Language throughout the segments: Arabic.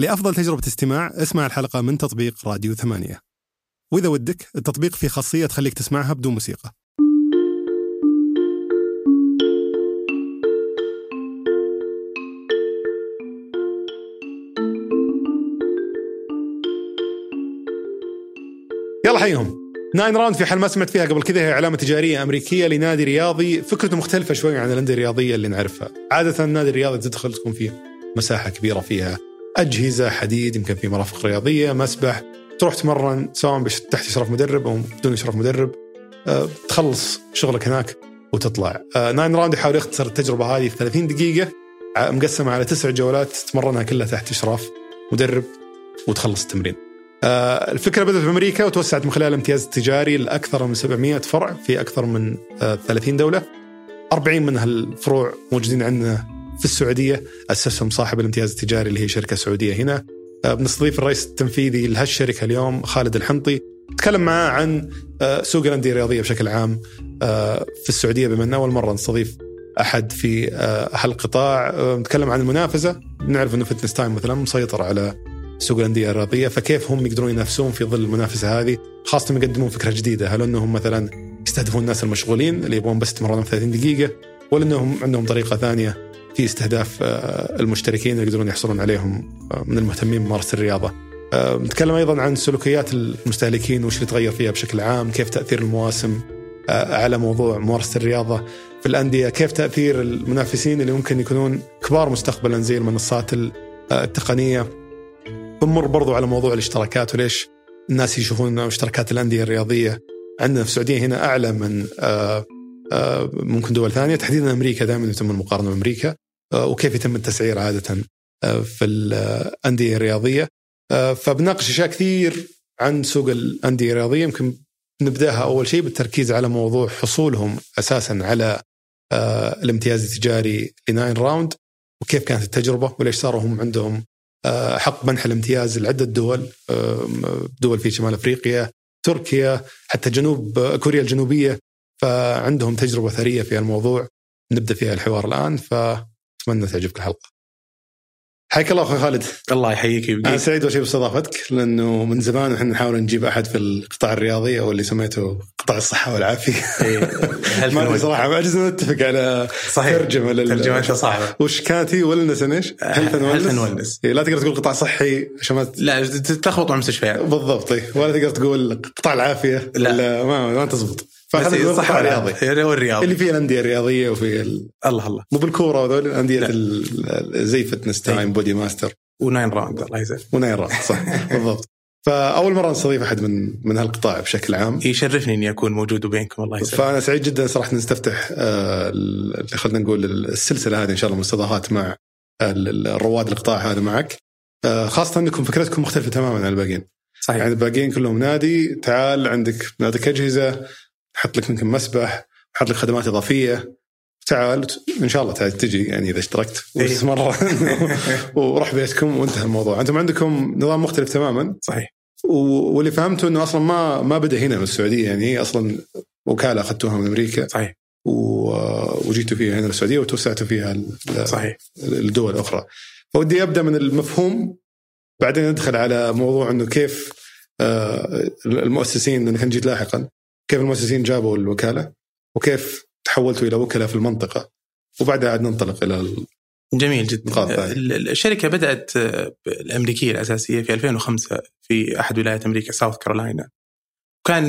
لأفضل تجربة استماع اسمع الحلقة من تطبيق راديو ثمانية، وإذا ودك التطبيق فيه خاصية تخليك تسمعها بدون موسيقى. يلا حيهم. ناين راوند في حال ما سمعت فيها قبل كذا هي علامة تجارية أمريكية لنادي رياضي، فكرته مختلفة شوي عن الأندية الرياضية اللي نعرفها. عادة النادي الرياضي تدخل تكون فيه مساحة كبيرة، فيها أجهزة حديد، يمكن في مرافق رياضية، مسبح، تروح تمرن سواء تحت إشراف مدرب أو بدون إشراف مدرب، تخلص شغلك هناك وتطلع. ناين راوند يحاول يختصر التجربة هذه في 30 دقيقة مقسمة على 9 جولات تمرنها كلها تحت إشراف مدرب وتخلص التمرين. الفكرة بدأت في أمريكا وتوسعت من خلال امتياز تجاري لأكثر من 700 فرع في أكثر من 30 دولة. 40 من هالفروع موجودين عندنا في السعودية، أسسهم صاحب الامتياز التجاري اللي هي شركة سعودية هنا. بنستضيف الرئيس التنفيذي لهالشركة اليوم خالد الحنطي، تكلم معاه عن سوق الأندية الرياضية بشكل عام في السعودية، بما أنه أول مرة نستضيف أحد في هالقطاع. نتكلم عن المنافسة، نعرف أنه فيتنس تايم مثلا مسيطر على سوق الأندية الرياضية، فكيف هم يقدرون ينافسون في ظل المنافسة هذه، خاصة يقدمون فكرة جديدة. هل أنهم مثلا يستهدفون الناس المشغولين اللي يبغون بس تمرنهم 30 دقيقة، ولا أنهم عندهم طريقة ثانية في استهداف المشتركين اللي يقدرون يحصلون عليهم من المهتمين بممارسة الرياضة. نتكلم أيضا عن سلوكيات المستهلكين وش اللي تغير فيها بشكل عام، كيف تأثير المواسم على موضوع ممارسة الرياضة في الأندية، كيف تأثير المنافسين اللي ممكن يكونون كبار مستقبلا زي المنصات التقنية. بنمر برضو على موضوع الاشتراكات وليش الناس يشوفون اشتراكات الأندية الرياضية عندنا في السعودية هنا أعلى من ممكن دول ثانية، تحديدا أمريكا. دائما يتم المقارنة بأمريكا وكيف يتم التسعير عادة في الأندية الرياضية. فبناقش أشياء كثير عن سوق الأندية الرياضية. يمكن نبدأها أول شيء بالتركيز على موضوع حصولهم أساسا على الامتياز التجاري لناين راوند، وكيف كانت التجربة، وليش صاروا هم عندهم حق منح الامتياز لعدة دول في شمال أفريقيا، تركيا، حتى جنوب كوريا الجنوبية، فعندهم تجربة ثرية في الموضوع نبدأ فيها الحوار الآن. فأتمنى تعجبك الحلقة. حياك الله أخوي خالد. الله يحييك. أنا سعيد وشيء باستضافتك، لأنه من زمان وحنا نحاول نجيب أحد في القطاع الرياضي أو اللي سميته قطاع الصحة والعافية. ما صراحة ما أجزنا نتفق على ترجمة ترجمة صعبة. وش كانت هي ولنس إيش؟ هيلث أند ويلنس. لا تقدر تقول قطاع صحي عشان ما لا تتلخبط مع مستشفيات. بالضبط. ولا تقدر تقول قطاع العافية. لا ما تزبط. فهذا الصحة الرياضي اللي فيه الأندية الرياضية وفي الله مو بالكورة وذول الأندية زي فيتنس تايم، بودي ماستر، وناين راوند. الله يسعدك. وناين راوند صح. بالضبط. فأول مرة نستضيف أحد من هالقطاع بشكل عام. يشرفني إني أكون موجود بينكم. الله يسعدك. فأنا سعيد جدا صراحة نستفتح خلنا نقول السلسلة هذه إن شاء الله مستضافات مع الرواد القطاع هذا معك، خاصة أنكم فكرتكم مختلفة تماما عن الباقين. صحيح. يعني الباقين كلهم نادي تعال عندك أجهزة، حط لك ممكن مسبح، حط لك خدمات إضافية، تعال إن شاء الله تعال تجي يعني إذا اشتركت مرة وروح بيتكم وانتهى الموضوع. أنتم عندكم نظام مختلف تماما. صحيح. واللي فهمته إنه أصلا ما بدأ هنا من السعودية، يعني هي أصلا وكالة أخذتوها من أمريكا. صحيح. وجيتوا فيها هنا السعودية وتوسعتوا فيها الدول الأخرى. فودي أبدأ من المفهوم، بعدين ندخل على موضوع إنه كيف المؤسسين، أنا جيت لاحقا، كيف المؤسسين جابوا الوكالة وكيف تحولتوا إلى وكالة في المنطقة، وبعدها عاد ننطلق إلى جميل جدا. الشركة بدأت الأمريكية الأساسية في 2005 في أحد ولايات أمريكا، ساوث كارولاينا. وكان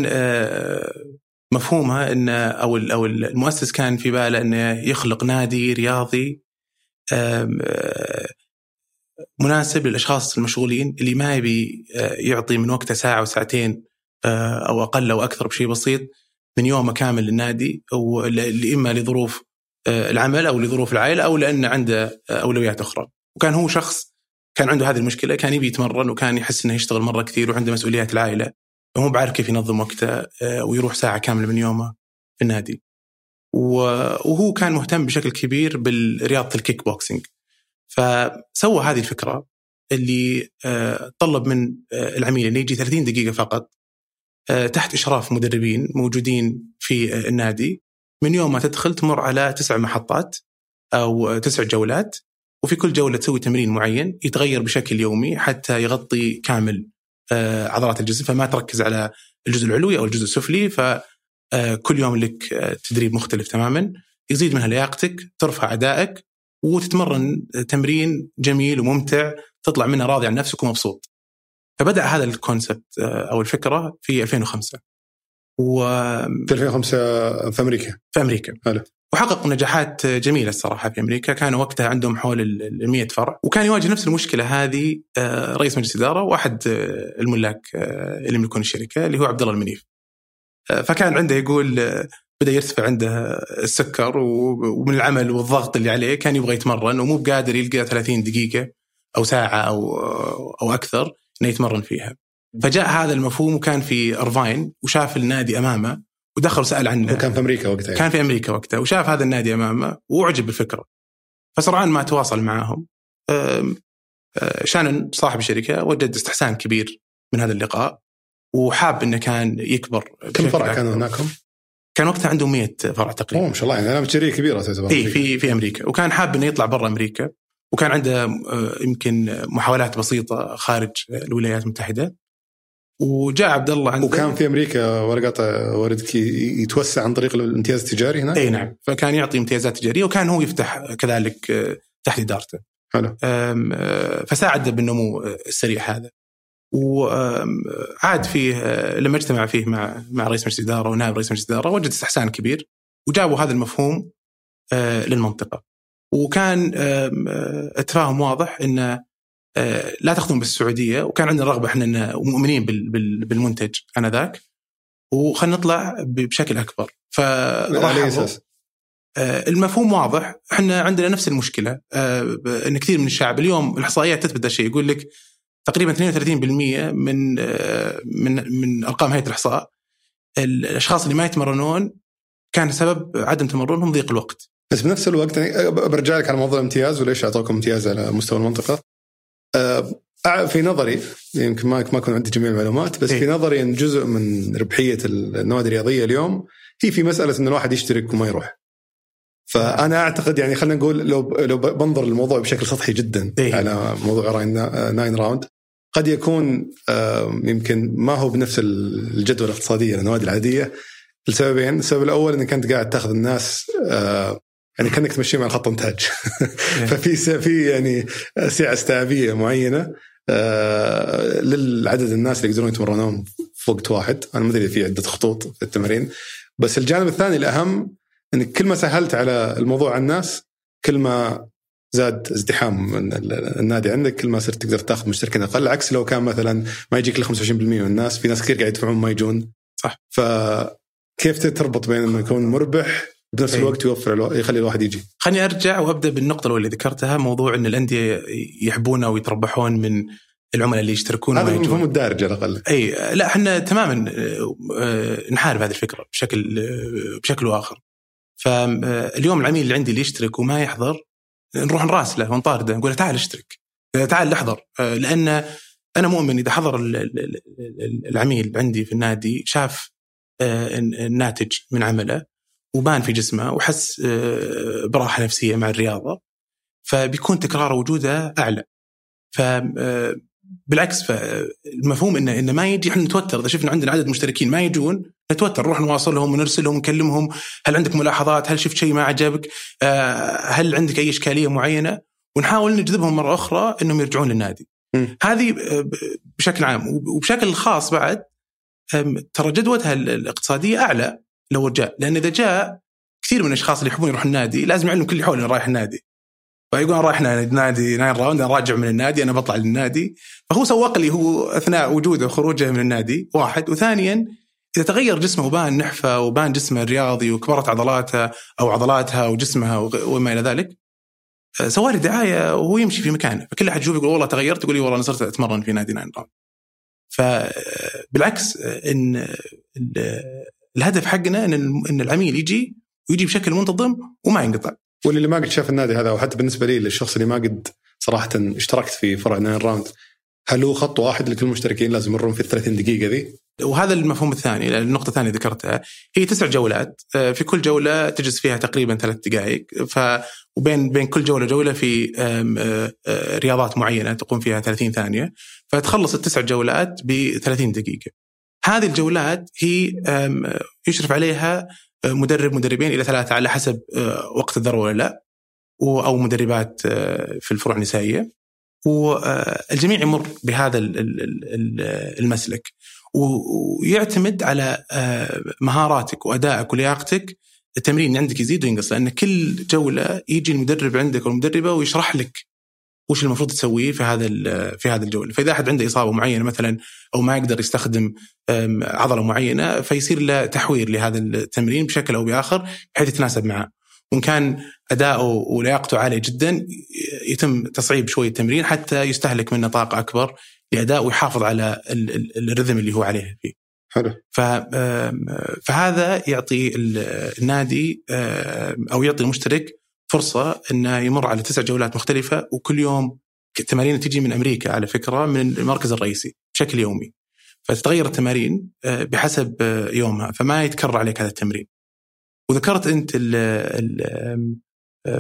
مفهومها إنه أو المؤسس كان في باله إنه يخلق نادي رياضي مناسب للأشخاص المشغولين اللي ما يبي يعطي من وقته ساعة وساعتين أو أقل أو أكثر بشيء بسيط من يومه كامل للنادي، أو إما لظروف العمل أو لظروف العائلة أو لأن عنده أولويات أخرى. وكان هو شخص كان عنده هذه المشكلة، كان يبي يتمرن وكان يحس إنه يشتغل مرة كثير وعنده مسؤوليات العائلة، وهو بعرف كيف ينظم وقته ويروح ساعة كاملة من يومه في النادي. وهو كان مهتم بشكل كبير بالرياضة الكيك بوكسينج، فسوى هذه الفكرة اللي طلب من العميل إنه يجي 30 دقيقة فقط تحت إشراف مدربين موجودين في النادي. من يوم ما تدخل تمر على 9 محطات أو 9 جولات وفي كل جولة تسوي تمرين معين يتغير بشكل يومي حتى يغطي كامل عضلات الجسم، فما تركز على الجزء العلوي أو الجزء السفلي. فكل يوم لك تدريب مختلف تماما، يزيد منها لياقتك، ترفع أدائك، وتتمرن تمرين جميل وممتع تطلع منه راضي عن نفسك ومبسوط. فبدأ هذا الكونسبت أو الفكرة في 2005 في أمريكا. هلا. وحقق نجاحات جميلة الصراحة في أمريكا. كانوا وقتها عندهم حول 100 فرع، وكان يواجه نفس المشكلة هذه رئيس مجلس إدارة واحد الملاك اللي يملكون الشركة اللي هو عبد الله المنيف. فكان عنده يقول بدأ يرتفع عنده السكر ومن العمل والضغط اللي عليه، كان يبغى يتمرن ومو بقادر يلقى 30 دقيقة أو ساعة أو أكثر إنه يتمرن فيها. فجاء هذا المفهوم وكان في أرفاين وشاف النادي أمامه ودخل وسأل عنه. وكان في أمريكا وقتها. كان في أمريكا وقتها وشاف هذا النادي أمامه وعجب بالفكرة، فسرعان ما تواصل معهم. شانن صاحب الشركة وجد استحسان كبير من هذا اللقاء وحاب إنه كان يكبر. كم فرع كانوا هناكم؟ كان وقتها عنده 100 فرع تقريبا. ما شاء الله، يعني أنا بشركة كبيرة تعتبر. إيه في أمريكا، وكان حاب إنه يطلع برا أمريكا، وكان عنده يمكن محاولات بسيطة خارج الولايات المتحدة. وجاء عبد الله عنده، وكان في أمريكا ورقات واردك يتوسع عن طريق الامتياز التجاري هناك. أي نعم، فكان يعطي امتيازات تجارية وكان هو يفتح كذلك تحت إدارته. حلو. فساعد بالنمو السريع هذا. وعاد فيه لما اجتمع فيه مع رئيس مجلس إدارة ونائب رئيس مجلس إدارة وجد استحسان كبير، وجابوا هذا المفهوم للمنطقة. وكان التفاهم واضح إن لا تخدم بالسعودية، وكان عندنا رغبة إحنا ومؤمنين بالمنتج آنذاك، وخلنا نطلع بشكل أكبر. المفهوم واضح، إحنا عندنا نفس المشكلة إن كثير من الشعب اليوم الإحصائيات تثبت الشيء، يقول لك تقريبا 32% من أرقام هيئة الإحصاء الأشخاص اللي ما يتمرنون كان سبب عدم تمرنهم ضيق الوقت. بس بنفس الوقت يعني برجع لك على موضوع الامتياز وليش أعطوكم امتياز على مستوى المنطقة. في نظري يمكن ما كنت عندي جميع المعلومات، بس في نظري أن جزء من ربحية النوادي الرياضية اليوم هي في مسألة أن الواحد يشترك وما يروح. فأنا أعتقد يعني خلنا نقول لو بنظر الموضوع بشكل سطحي جدا على موضوع أرينا 9 راوند، قد يكون يمكن ما هو بنفس الجدوى الاقتصادية للنوادي العادية لسببين. السبب الأول أنك كنت قاعد تأخذ الناس يعني كأنك تمشي مع خط إنتاج ففي يعني سعة استيعابية معينة للعدد الناس اللي يقدرون يتمرنون في وقت واحد. أنا ما أدري في عدة خطوط في التمرين، بس الجانب الثاني الأهم أن كل ما سهلت على الموضوع على الناس كل ما زاد ازدحام من النادي عندك، كل ما صرت تقدر تأخذ مشتركين أقل، عكس لو كان مثلا ما يجيك إلا 25% من الناس. في ناس كثير قاعد يدفعون ما يجون. صح. فكيف تتربط بين أنه يكون مربح بنفس الوقت يوفر يخلي الواحد يجي. خليني أرجع وأبدأ بالنقطة الأولى اللي ذكرتها، موضوع أن الأندية يحبونه ويتربحون من العملاء اللي يشتركون. هذا مفهوم الدارج على الأقل. أي لا، إحنا تماما نحارب هذه الفكرة بشكل آخر. فاليوم العميل اللي عندي اللي يشترك وما يحضر نروح نراسله ونطارده نقول له تعال اشترك، تعال احضر، لأن أنا مؤمن إذا حضر العميل عندي في النادي شاف الناتج من عمله وبان في جسمه وحس براحة نفسية مع الرياضة، فبيكون تكرار وجوده أعلى. فبالعكس المفهوم إنه ما يجي، إحنا نتوتر إذا شفنا عندنا عدد مشتركين ما يجون، نتوتر نروح نواصلهم ونرسلهم ونكلمهم، هل عندك ملاحظات، هل شفت شيء ما عجبك، هل عندك أي إشكالية معينة، ونحاول نجذبهم مرة أخرى إنهم يرجعون للنادي. هذه بشكل عام. وبشكل خاص بعد ترى جدوتها الاقتصادية أعلى لو جاء، لأن إذا جاء كثير من الأشخاص اللي يحبون يروحوا النادي لازم يعلموا كل اللي حوله رايح النادي، فيقول أنا رايح النادي 9 راوند، أنا راجع من النادي، أنا بطلع للنادي، فهو سوق لي هو أثناء وجوده وخروجه من النادي. واحد. وثانياً إذا تغير جسمه وبان نحفة وبان جسمه الرياضي وكبرت عضلاتها أو عضلاتها وجسمها وما إلى ذلك، سوالي دعاية وهو يمشي في مكانه، فكل أحد يشوف يقول والله تغيرت، يقول لي والله أنا صرت أتمرن في نادي 9 راوند. فبالعكس إن الهدف حقنا إن العميل يجي بشكل منتظم وما ينقطع. واللي ما قد شاف النادي هذا، وحتى بالنسبة لي للشخص اللي ما قد صراحة اشتركت في فرع 9 راوند، هل هو خط واحد لكل المشتركين لازم يمرون في 30 دقيقة ذي؟ وهذا المفهوم الثاني، النقطة الثانية ذكرتها، هي 9 جولات، في كل جولة تجلس فيها تقريبا 3 دقائق، وبين كل جولة في رياضات معينة تقوم فيها 30 ثانية، فتخلص 9 جولات ب30 دقيقة. هذه الجولات هي يشرف عليها مدرب مدربين إلى 3 على حسب وقت الذروة لا، أو مدربات في الفروع النسائية، والجميع يمر بهذا المسلك، ويعتمد على مهاراتك وأدائك ولياقتك. التمرين عندك يزيد وينقص، لأن كل جولة يجي المدرب عندك والمدربة ويشرح لك وش المفروض تسويه في هذا الجولة. فإذا أحد عنده إصابة معينة مثلا أو ما يقدر يستخدم عضلة معينة، فيصير له تحوير لهذا التمرين بشكل أو بآخر بحيث يتناسب معه. وإن كان أداؤه ولياقته عالية جدا، يتم تصعيب شوية التمرين حتى يستهلك منه طاقة أكبر لأداء ويحافظ على الرذم اللي هو عليه فيه. حلو. فهذا يعطي النادي أو يعطي المشترك فرصة أنه يمر على 9 جولات مختلفة، وكل يوم التمارين تجي من أمريكا على فكرة، من المركز الرئيسي بشكل يومي، فتتغير التمارين بحسب يومها، فما يتكرر عليك هذا التمرين. وذكرت أنت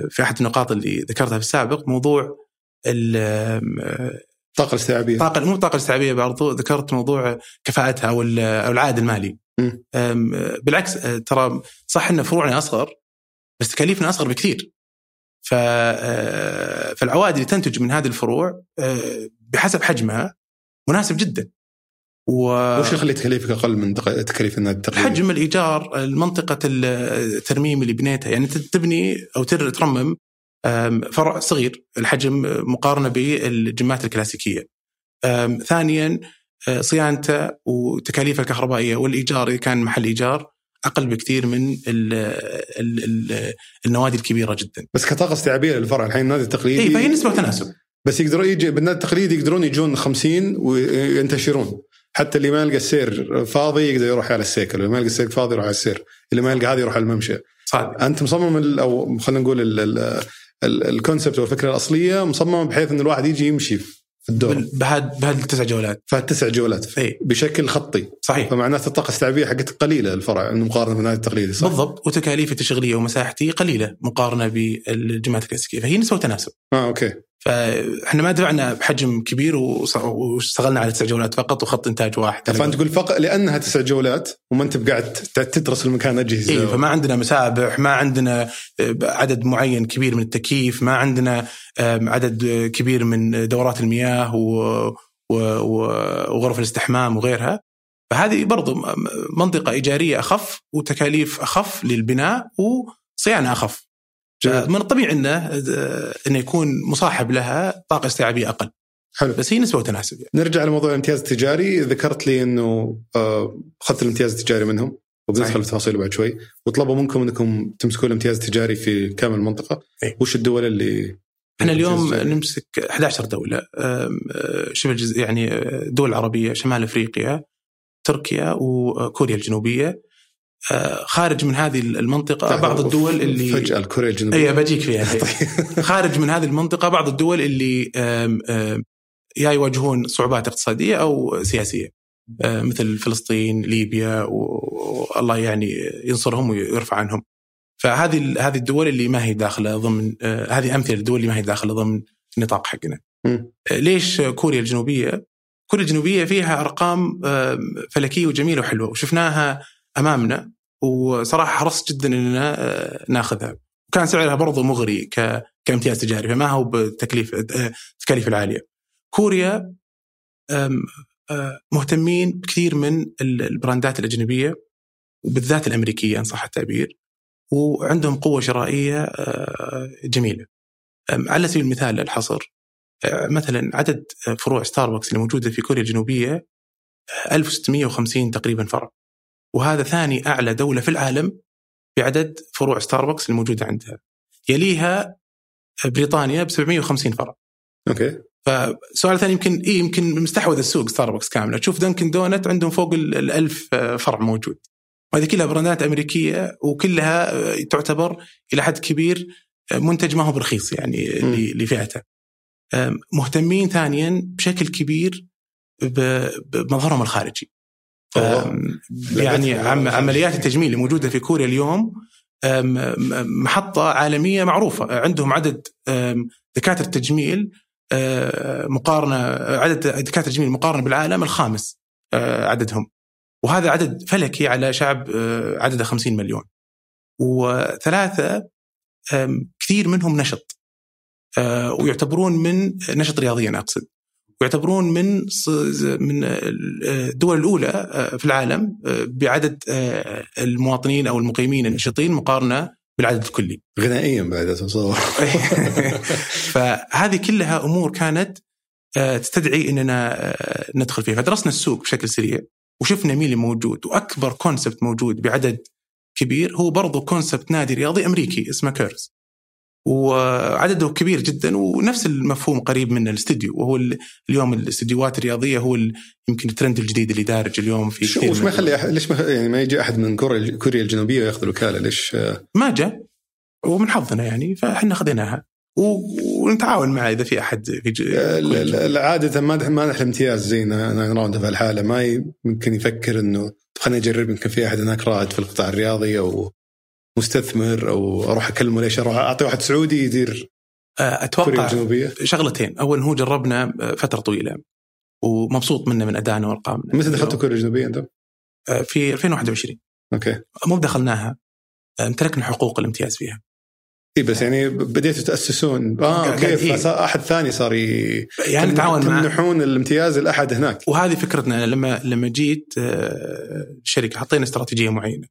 في أحد النقاط اللي ذكرتها في السابق موضوع الطاقة الاستيعابية، الطاقة الاستيعابية برضو ذكرت موضوع كفاءتها أو العائد المالي. بالعكس ترى صح إن فروعنا أصغر بس تكاليفنا أصغر بكثير، فالعوائد اللي تنتج من هذه الفروع بحسب حجمها مناسب جدا. وش يخلي تكاليفك أقل من تكاليف النادي التقليدي؟ حجم الإيجار، المنطقة الترميم اللي بنيتها، يعني تبني أو ترمم فرع صغير الحجم مقارنة بالجمات الكلاسيكية. ثانيا صيانته وتكاليفه الكهربائية والإيجار إذا كان محل إيجار أقل بكثير من النوادي الكبيرة جدا. بس كطاقة استيعابية للفرع الحين النادي التقليدي فهي نسبة وتناسب، بس يقدروا يجي بالنادي التقليدي يقدرون يجون 50 وينتشرون، حتى اللي ما يلقى السير فاضي يقدر يروح على السيكل، اللي ما يلقى السيكل فاضي يروح على السير، اللي ما يلقى هذا يروح على الممشى. صحيح. أنت مصمم أو خلينا نقول الكونسبت أو الفكرة الأصلية مصممة بحيث أن الواحد يجي يمشي في الدور بهذه 9 جولات، فهذه 9 جولات بشكل خطي. صحيح. فمعناته الطاقة الاستيعابية حقتها قليلة الفرع مقارنة بالنادي التقليدي. صح؟ بالضبط. وتكاليفي التشغيلية ومساحتي قليلة مقارنة بالجماعات الكلاسيكية، فهي نسبة وتناسب. أوكي. فاحنا ما دفعنا بحجم كبير واشتغلنا على 9 جولات فقط وخط انتاج واحد. فانت تقول فقط لانها 9 جولات وما انت بقعد تدرس المكان اجهزه. إيه، فما عندنا مسابح، ما عندنا عدد معين كبير من التكييف، ما عندنا عدد كبير من دورات المياه وغرف الاستحمام وغيرها. فهذه برضو منطقه ايجاريه اخف وتكاليف اخف للبناء وصيانه اخف. من الطبيعي أنه يكون مصاحب لها طاقة استيعابية أقل. حلو. بس هي نسبة وتناسب. يعني نرجع لموضوع الامتياز التجاري، ذكرت لي أنه أخذت الامتياز التجاري منهم، وبندخل التفاصيل بعد شوي، وطلبوا منكم أنكم تمسكوا الامتياز التجاري في كامل المنطقة. وش الدول اللي احنا اليوم نمسك؟ 11 دولة شبه، يعني دول عربية، شمال أفريقيا، تركيا، وكوريا الجنوبية. خارج من هذه المنطقة بعض الدول اللي فجأة الكوريا الجنوبية. أيه بجيك فيها. خارج من هذه المنطقة بعض الدول اللي يا يواجهون صعوبات اقتصادية أو سياسية، مثل فلسطين، ليبيا، والله يعني ينصرهم ويرفع عنهم. فهذه الدول اللي ما هي داخلة ضمن هذه أمثلة الدول اللي ما هي داخلة ضمن النطاق حقنا. ليش كوريا الجنوبية؟ كوريا الجنوبية فيها أرقام فلكية وجميلة وحلوة، وشفناها أمامنا، وصراحة حرصت جدا أننا ناخذها، وكان سعرها برضو مغري كامتياز تجاري، فما هو بتكاليف العالية. كوريا مهتمين بكثير من البراندات الأجنبية وبالذات الأمريكية إن صح التعبير، وعندهم قوة شرائية جميلة. على سبيل المثال الحصر، مثلا عدد فروع ستاربكس اللي موجودة في كوريا الجنوبية 1650 تقريبا فرع، وهذا ثاني أعلى دولة في العالم بعدد فروع ستاربكس الموجودة عندها، يليها بريطانيا ب750 فرع. أوكي. فسؤال ثاني، يمكن مستحوذ السوق ستاربكس كاملة. تشوف دانكن دونت عندهم فوق 1000 فرع موجود، وهذه كلها براندات أمريكية، وكلها تعتبر إلى حد كبير منتج ما هو برخيص يعني لفئته. مهتمين ثانيا بشكل كبير بمظهرهم الخارجي، يعني عمليات التجميل اللي موجودة في كوريا اليوم محطة عالمية معروفة، عندهم عدد دكاترة تجميل مقارنة عدد دكاترة تجميل مقارنة بالعالم الخامس عددهم، وهذا عدد فلكي على شعب عدده 50 مليون. وثلاثة كثير منهم نشط، ويعتبرون من نشط رياضيا أقصد، ويعتبرون من الدول الأولى في العالم بعدد المواطنين أو المقيمين النشطين مقارنة بالعدد الكلي. غنائيا بعد أتصور. فهذه كلها أمور كانت تستدعي أننا ندخل فيها. فدرسنا السوق بشكل سريع وشفنا مين اللي موجود، وأكبر كونسبت موجود بعدد كبير هو برضو كونسبت نادي رياضي أمريكي اسمه كيرز، وعدده كبير جدا ونفس المفهوم قريب من الاستديو، وهو اليوم الاستديوات الرياضية هو يمكن الترند الجديد اللي دارج اليوم في كثير. وش ما خلي ليش يعني ما يجي أحد من كوريا الجنوبية ويأخذ الوكالة؟ ليش ما جاء؟ ومن حظنا يعني، فإحنا خذناها ونتعاون معه إذا في أحد في عادة ما نحلم امتياز زينا ناين راوند في الحالة ما يمكن يفكر إنه خلينا نجرب، يمكن في أحد هناك رائد في القطاع الرياضي أو مستثمر، أو أروح أكلمه ليش أروح أعطي واحد سعودي يدير. أتوقع شغلتين، أول هو جربنا فترة طويلة ومبسوط منه من أدائنا وأرقامنا. متى دخلت كوريا الجنوبية أنت؟ في 2021. أوكي. مو بدخلناها، امتلكنا حقوق الامتياز فيها. إيه بس يعني بديتوا تأسسون كيف أحد ثاني صار يعني تمنحون الامتياز لأحد هناك. وهذه فكرتنا لما جيت الشركة، حطينا استراتيجية معينة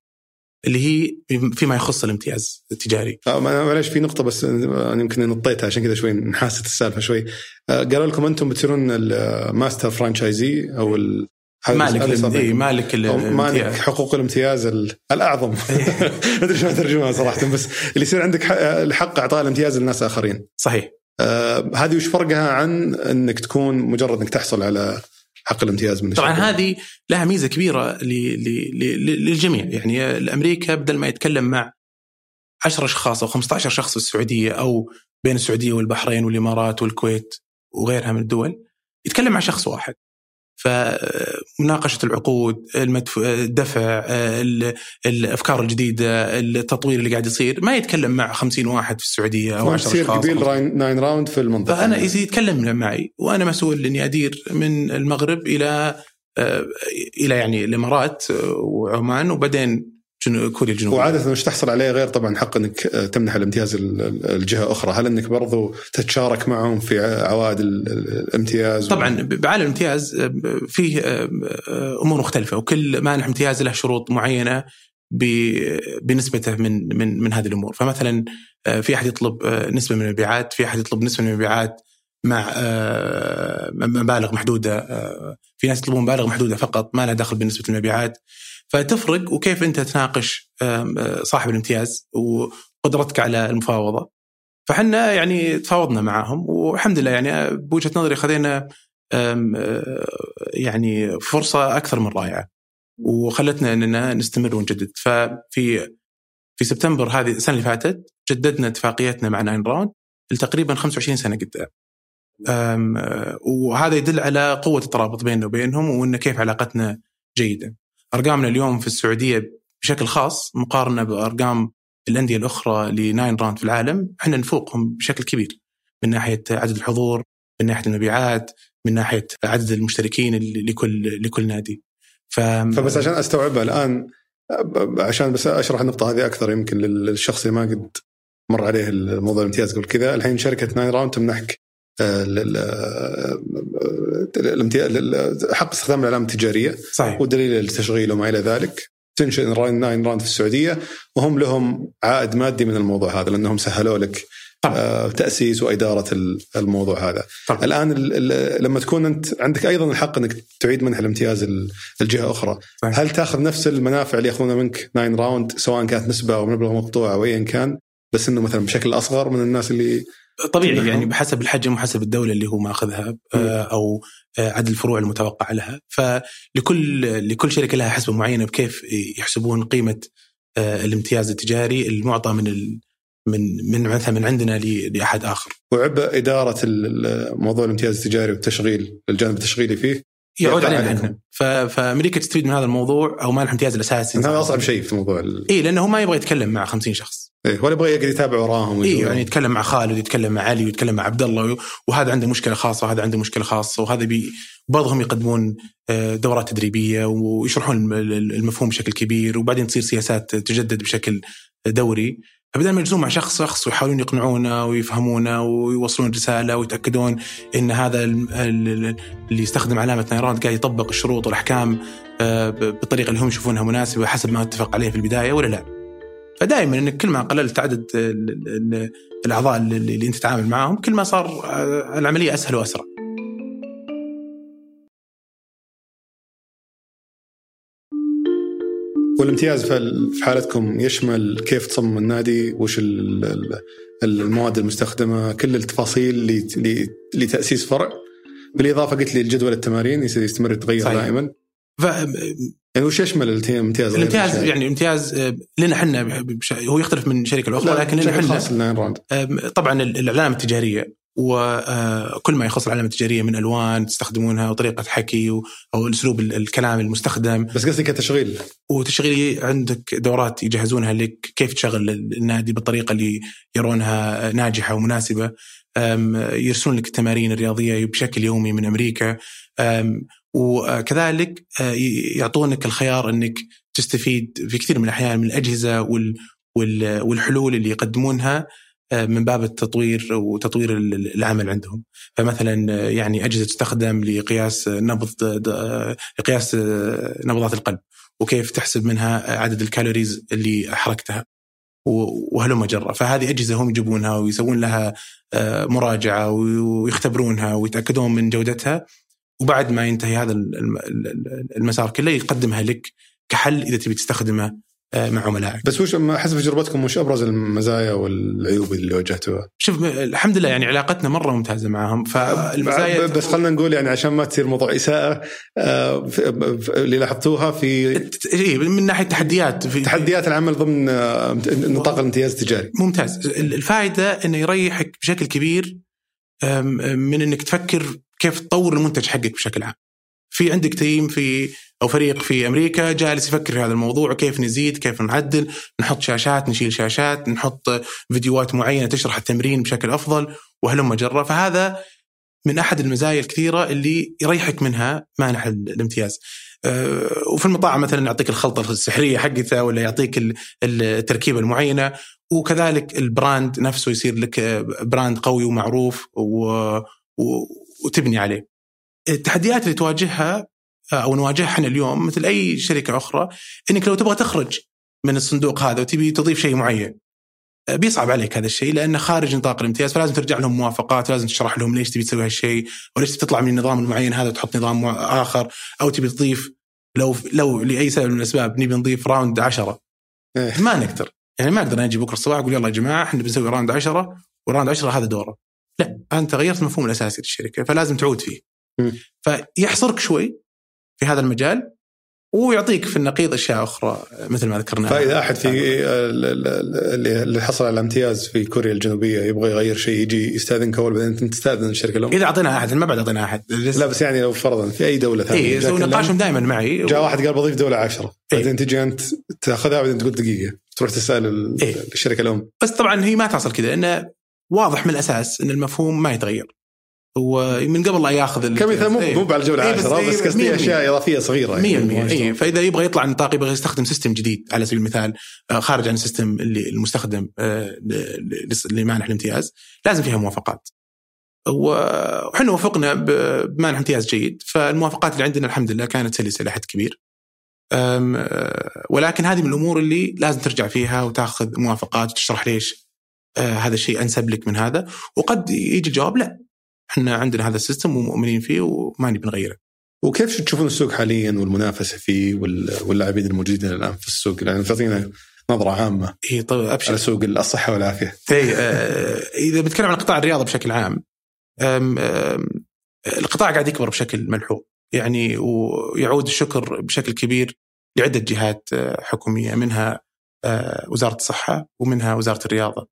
اللي هي فيما يخص الامتياز التجاري. معلش في نقطة بس أنا يمكن نطيتها عشان كذا شوي نحاسة السالفة شوي. قالوا لكم أنتم بتصيرون الماستر فرانشايزي أو مالك حقوق الامتياز الأعظم. ما أدري شو ترجمها صراحة، بس اللي يصير عندك الحق إعطاء الامتياز للناس آخرين. صحيح. هذه وش فرقها عن أنك تكون مجرد أنك تحصل على حق الامتياز من طبعا الشركة. هذه لها ميزة كبيرة للجميع، يعني الأمريكا بدل ما يتكلم مع 10 أشخاص أو 15 شخص في السعودية أو بين السعودية والبحرين والإمارات والكويت وغيرها من الدول، يتكلم مع شخص واحد. فمناقشة العقود، الدفع، الأفكار الجديدة، التطوير اللي قاعد يصير، ما يتكلم مع 50 واحد في السعودية أو 10 أشخاص. ناين راوند في المنطقة. فأنا يتكلم معي، وأنا مسؤول إني أدير من المغرب إلى يعني الإمارات وعمان وبعدين كوريا الجنوبية. وعادة وش تحصل عليه غير طبعا حق إنك تمنح الامتياز الجهة أخرى؟ هل إنك برضو تتشارك معهم في عوائد الامتياز؟ طبعا بعالم الامتياز فيه أمور مختلفة، وكل مانح امتياز له شروط معينة بنسبته من هذه الأمور. فمثلا في أحد يطلب نسبة من المبيعات، في أحد يطلب نسبة من المبيعات مع مبالغ محدودة، في ناس يطلبون مبالغ محدودة فقط ما لها دخل بنسبة المبيعات. فتفرق وكيف أنت تناقش صاحب الامتياز وقدرتك على المفاوضة. فحنا يعني تفاوضنا معهم والحمد لله، يعني بوجهة نظري خذينا يعني فرصة أكثر من رائعة وخلتنا أننا نستمر ونجدد. ففي سبتمبر هذه السنة اللي فاتت جددنا اتفاقيتنا مع ناين راوند لتقريبا 25 سنة قدام، وهذا يدل على قوة الترابط بيننا وبينهم وأن كيف علاقتنا جيدة. أرقامنا اليوم في السعودية بشكل خاص مقارنة بأرقام الأندية الأخرى لناين راوند في العالم، إحنا نفوقهم بشكل كبير من ناحية عدد الحضور، من ناحية المبيعات، من ناحية عدد المشتركين لكل نادي. فبس عشان أستوعبها الآن، عشان بس أشرح النقطة هذه أكثر يمكن للشخص اللي ما قد مر عليه الموضوع الامتياز قبل كذا. الحين شركة ناين راوند تمنحك حق استخدام العلامة التجارية والدليل التشغيل وما إلى ذلك. تنشئ ناين راوند في السعودية وهم لهم عائد مادي من الموضوع هذا لأنهم سهلوا لك تأسيس وإدارة الموضوع هذا. الآن لما تكون أنت عندك أيضا الحق أنك تعيد منح الامتياز الجهة أخرى، هل تأخذ نفس المنافع اللي يأخذونها منك ناين راوند سواء كانت نسبة أو مبلغ مقطوع أو أيا كان، بس إنه مثلا بشكل أصغر من الناس اللي طبيعي يعني بحسب الحجم وحسب الدولة اللي هو ماخذها أو عدد الفروع المتوقع لها. فلكل شركة لها حسبة معينة بكيف يحسبون قيمة الامتياز التجاري المعطى من مثلا من عندنا لأحد آخر. وعبء إدارة موضوع الامتياز التجاري والتشغيل، الجانب التشغيلي فيه يعود علينا احنا. فامريكا تستفيد من هذا الموضوع او مانح امتياز الاساسي. هذا اصعب شيء في موضوع اي لانه هو ما يبغى يتكلم مع 50 شخص. ايه ولا يبغى يقعد يتابع وراهم. ايه يعني يتكلم مع خالد ويتكلم مع علي ويتكلم مع عبد الله وهذا عنده مشكله خاصه وهذا عنده مشكله خاصه وهذا برضهم يقدمون دورات تدريبيه ويشرحون المفهوم بشكل كبير وبعدين تصير سياسات تجدد بشكل دوري. فبدل ما يجلسون مع شخص ويحاولون يقنعونا ويفهمونا ويوصلون رسالة ويتأكدون إن هذا اللي يستخدم علامة ناين راوند قاعد يطبق الشروط والأحكام بالطريقة اللي هم يشوفونها مناسبة حسب ما اتفق عليه في البداية ولا لا. فدائما إنك كل ما قللت عدد الأعضاء اللي أنت تتعامل معهم كل ما صار العملية أسهل وأسرع. والامتياز في حالتكم يشمل كيف تصمم النادي، وش المواد المستخدمة، كل التفاصيل لتأسيس فرع، بالإضافة قلت لي الجدول التمارين يستمر يتغير دائما. يعني وش يشمل الامتياز؟ الامتياز يعني امتياز لنا حنا هو يختلف من شركة الأخرى، لكن لنا حنا طبعا العلامة التجارية وكل ما يخص العلامة التجارية من ألوان تستخدمونها وطريقة حكي أو أسلوب الكلام المستخدم. بس قصدي كتشغيل وتشغيلي عندك دورات يجهزونها لك كيف تشغل النادي بالطريقة اللي يرونها ناجحة ومناسبة، يرسلون لك التمارين الرياضية بشكل يومي من أمريكا، وكذلك يعطونك الخيار أنك تستفيد في كثير من الأحيان من الأجهزة والحلول اللي يقدمونها من باب التطوير وتطوير العمل عندهم. فمثلا يعني أجهزة تستخدم لقياس نبضات القلب وكيف تحسب منها عدد الكالوريز اللي حركتها وهلوم جرة. فهذه أجهزة هم يجيبونها ويسوون لها مراجعة ويختبرونها ويتأكدون من جودتها، وبعد ما ينتهي هذا المسار كله يقدمها لك كحل إذا تبي تستخدمه مع عملائك. بس وش حسب تجربتكم وش أبرز المزايا والعيوب اللي واجهتوها؟ شوف الحمد لله يعني علاقتنا مرة ممتازة معهم. فالمزايا بس خلنا نقول يعني عشان ما تصير موضوع إساءة اللي لاحظتوها في من ناحية تحديات تحديات العمل ضمن نطاق الامتياز التجاري. ممتاز. الفائدة إنه يريحك بشكل كبير من إنك تفكر كيف تطور المنتج حقك بشكل عام. في عندك تيم أو فريق في أمريكا جالس يفكر في هذا الموضوع، كيف نزيد، كيف نعدل، نحط شاشات، نشيل شاشات، نحط فيديوهات معينة تشرح التمرين بشكل أفضل وهلم جرة. فهذا من أحد المزايا الكثيرة اللي يريحك منها مانح الامتياز. وفي المطاعم مثلا يعطيك الخلطة السحرية حقتها ولا يعطيك التركيبة المعينة، وكذلك البراند نفسه يصير لك براند قوي ومعروف وتبني عليه. التحديات اللي تواجهها أو نواجهها اليوم مثل أي شركة أخرى إنك لو تبغى تخرج من الصندوق هذا وتبي تضيف شيء معين بيصعب عليك هذا الشيء لأنه خارج نطاق الامتياز، فلازم ترجع لهم موافقات، لازم تشرح لهم ليش تبي تسوي هالشيء وليش تطلع من النظام المعين هذا وتحط نظام آخر، أو تبي تضيف لو لأي سبب من الأسباب نبي نضيف راوند 10 ما نقدر. يعني ما أقدر أجي بكرة الصباح أقول يلا يا جماعة إحنا بنسوي راوند 10 وراوند 10 هذا دوره. لا، أنت غيرت المفهوم الأساسي للشركة فلازم تعود فيه. فيحصرك شوي في هذا المجال ويعطيك في النقيض أشياء أخرى مثل ما ذكرنا. فإذا أحد في اللي حصل على الامتياز في كوريا الجنوبية يبغى يغير شيء يجي يستأذنك أول بعدين تستأذن الشركة الأم. إذا أعطينا أحد ما بعد أعطينا أحد. لا بس يعني لو فرضا في أي دولة ثانية. إيه نقاشهم دائما معي. جاء واحد قال بضيف دولة 10 بعدين تجي أنت تأخذها بعدين تقول دقيقة تروح تسأل الشركة الأم. بس طبعا هي ما تحصل كذا لأنه واضح من الأساس إن المفهوم ما يتغير. ومن قبل لا ياخذ كمثال مو على الجوله 10 بس قصدي اشياء اضافيه صغيره يعني فاذا يبغى يطلع عن نطاق يبغى يستخدم سيستم جديد على سبيل المثال خارج عن السيستم اللي المستخدم لمانح الامتياز لازم فيها موافقات، وحنا وافقنا بمانح امتياز جيد. فالموافقات اللي عندنا الحمد لله كانت سلسه لحد كبير، ولكن هذه من الامور اللي لازم ترجع فيها وتاخذ موافقات وتشرح ليش هذا الشيء انسب لك من هذا، وقد يجي الجواب لا إحنا عندنا هذا السيستم ومؤمنين فيه وما بنغيره. وكيف تشوفون السوق حاليا والمنافسة فيه واللاعبين الموجودين الآن في السوق؟ لأن تعطينا نظرة عامة على سوق الصحة والعافية. إذا بتكلم عن قطاع الرياضة بشكل عام، القطاع قاعد يكبر بشكل ملحوظ يعني، ويعود الشكر بشكل كبير لعدة جهات حكومية، منها وزارة الصحة ومنها وزارة الرياضة.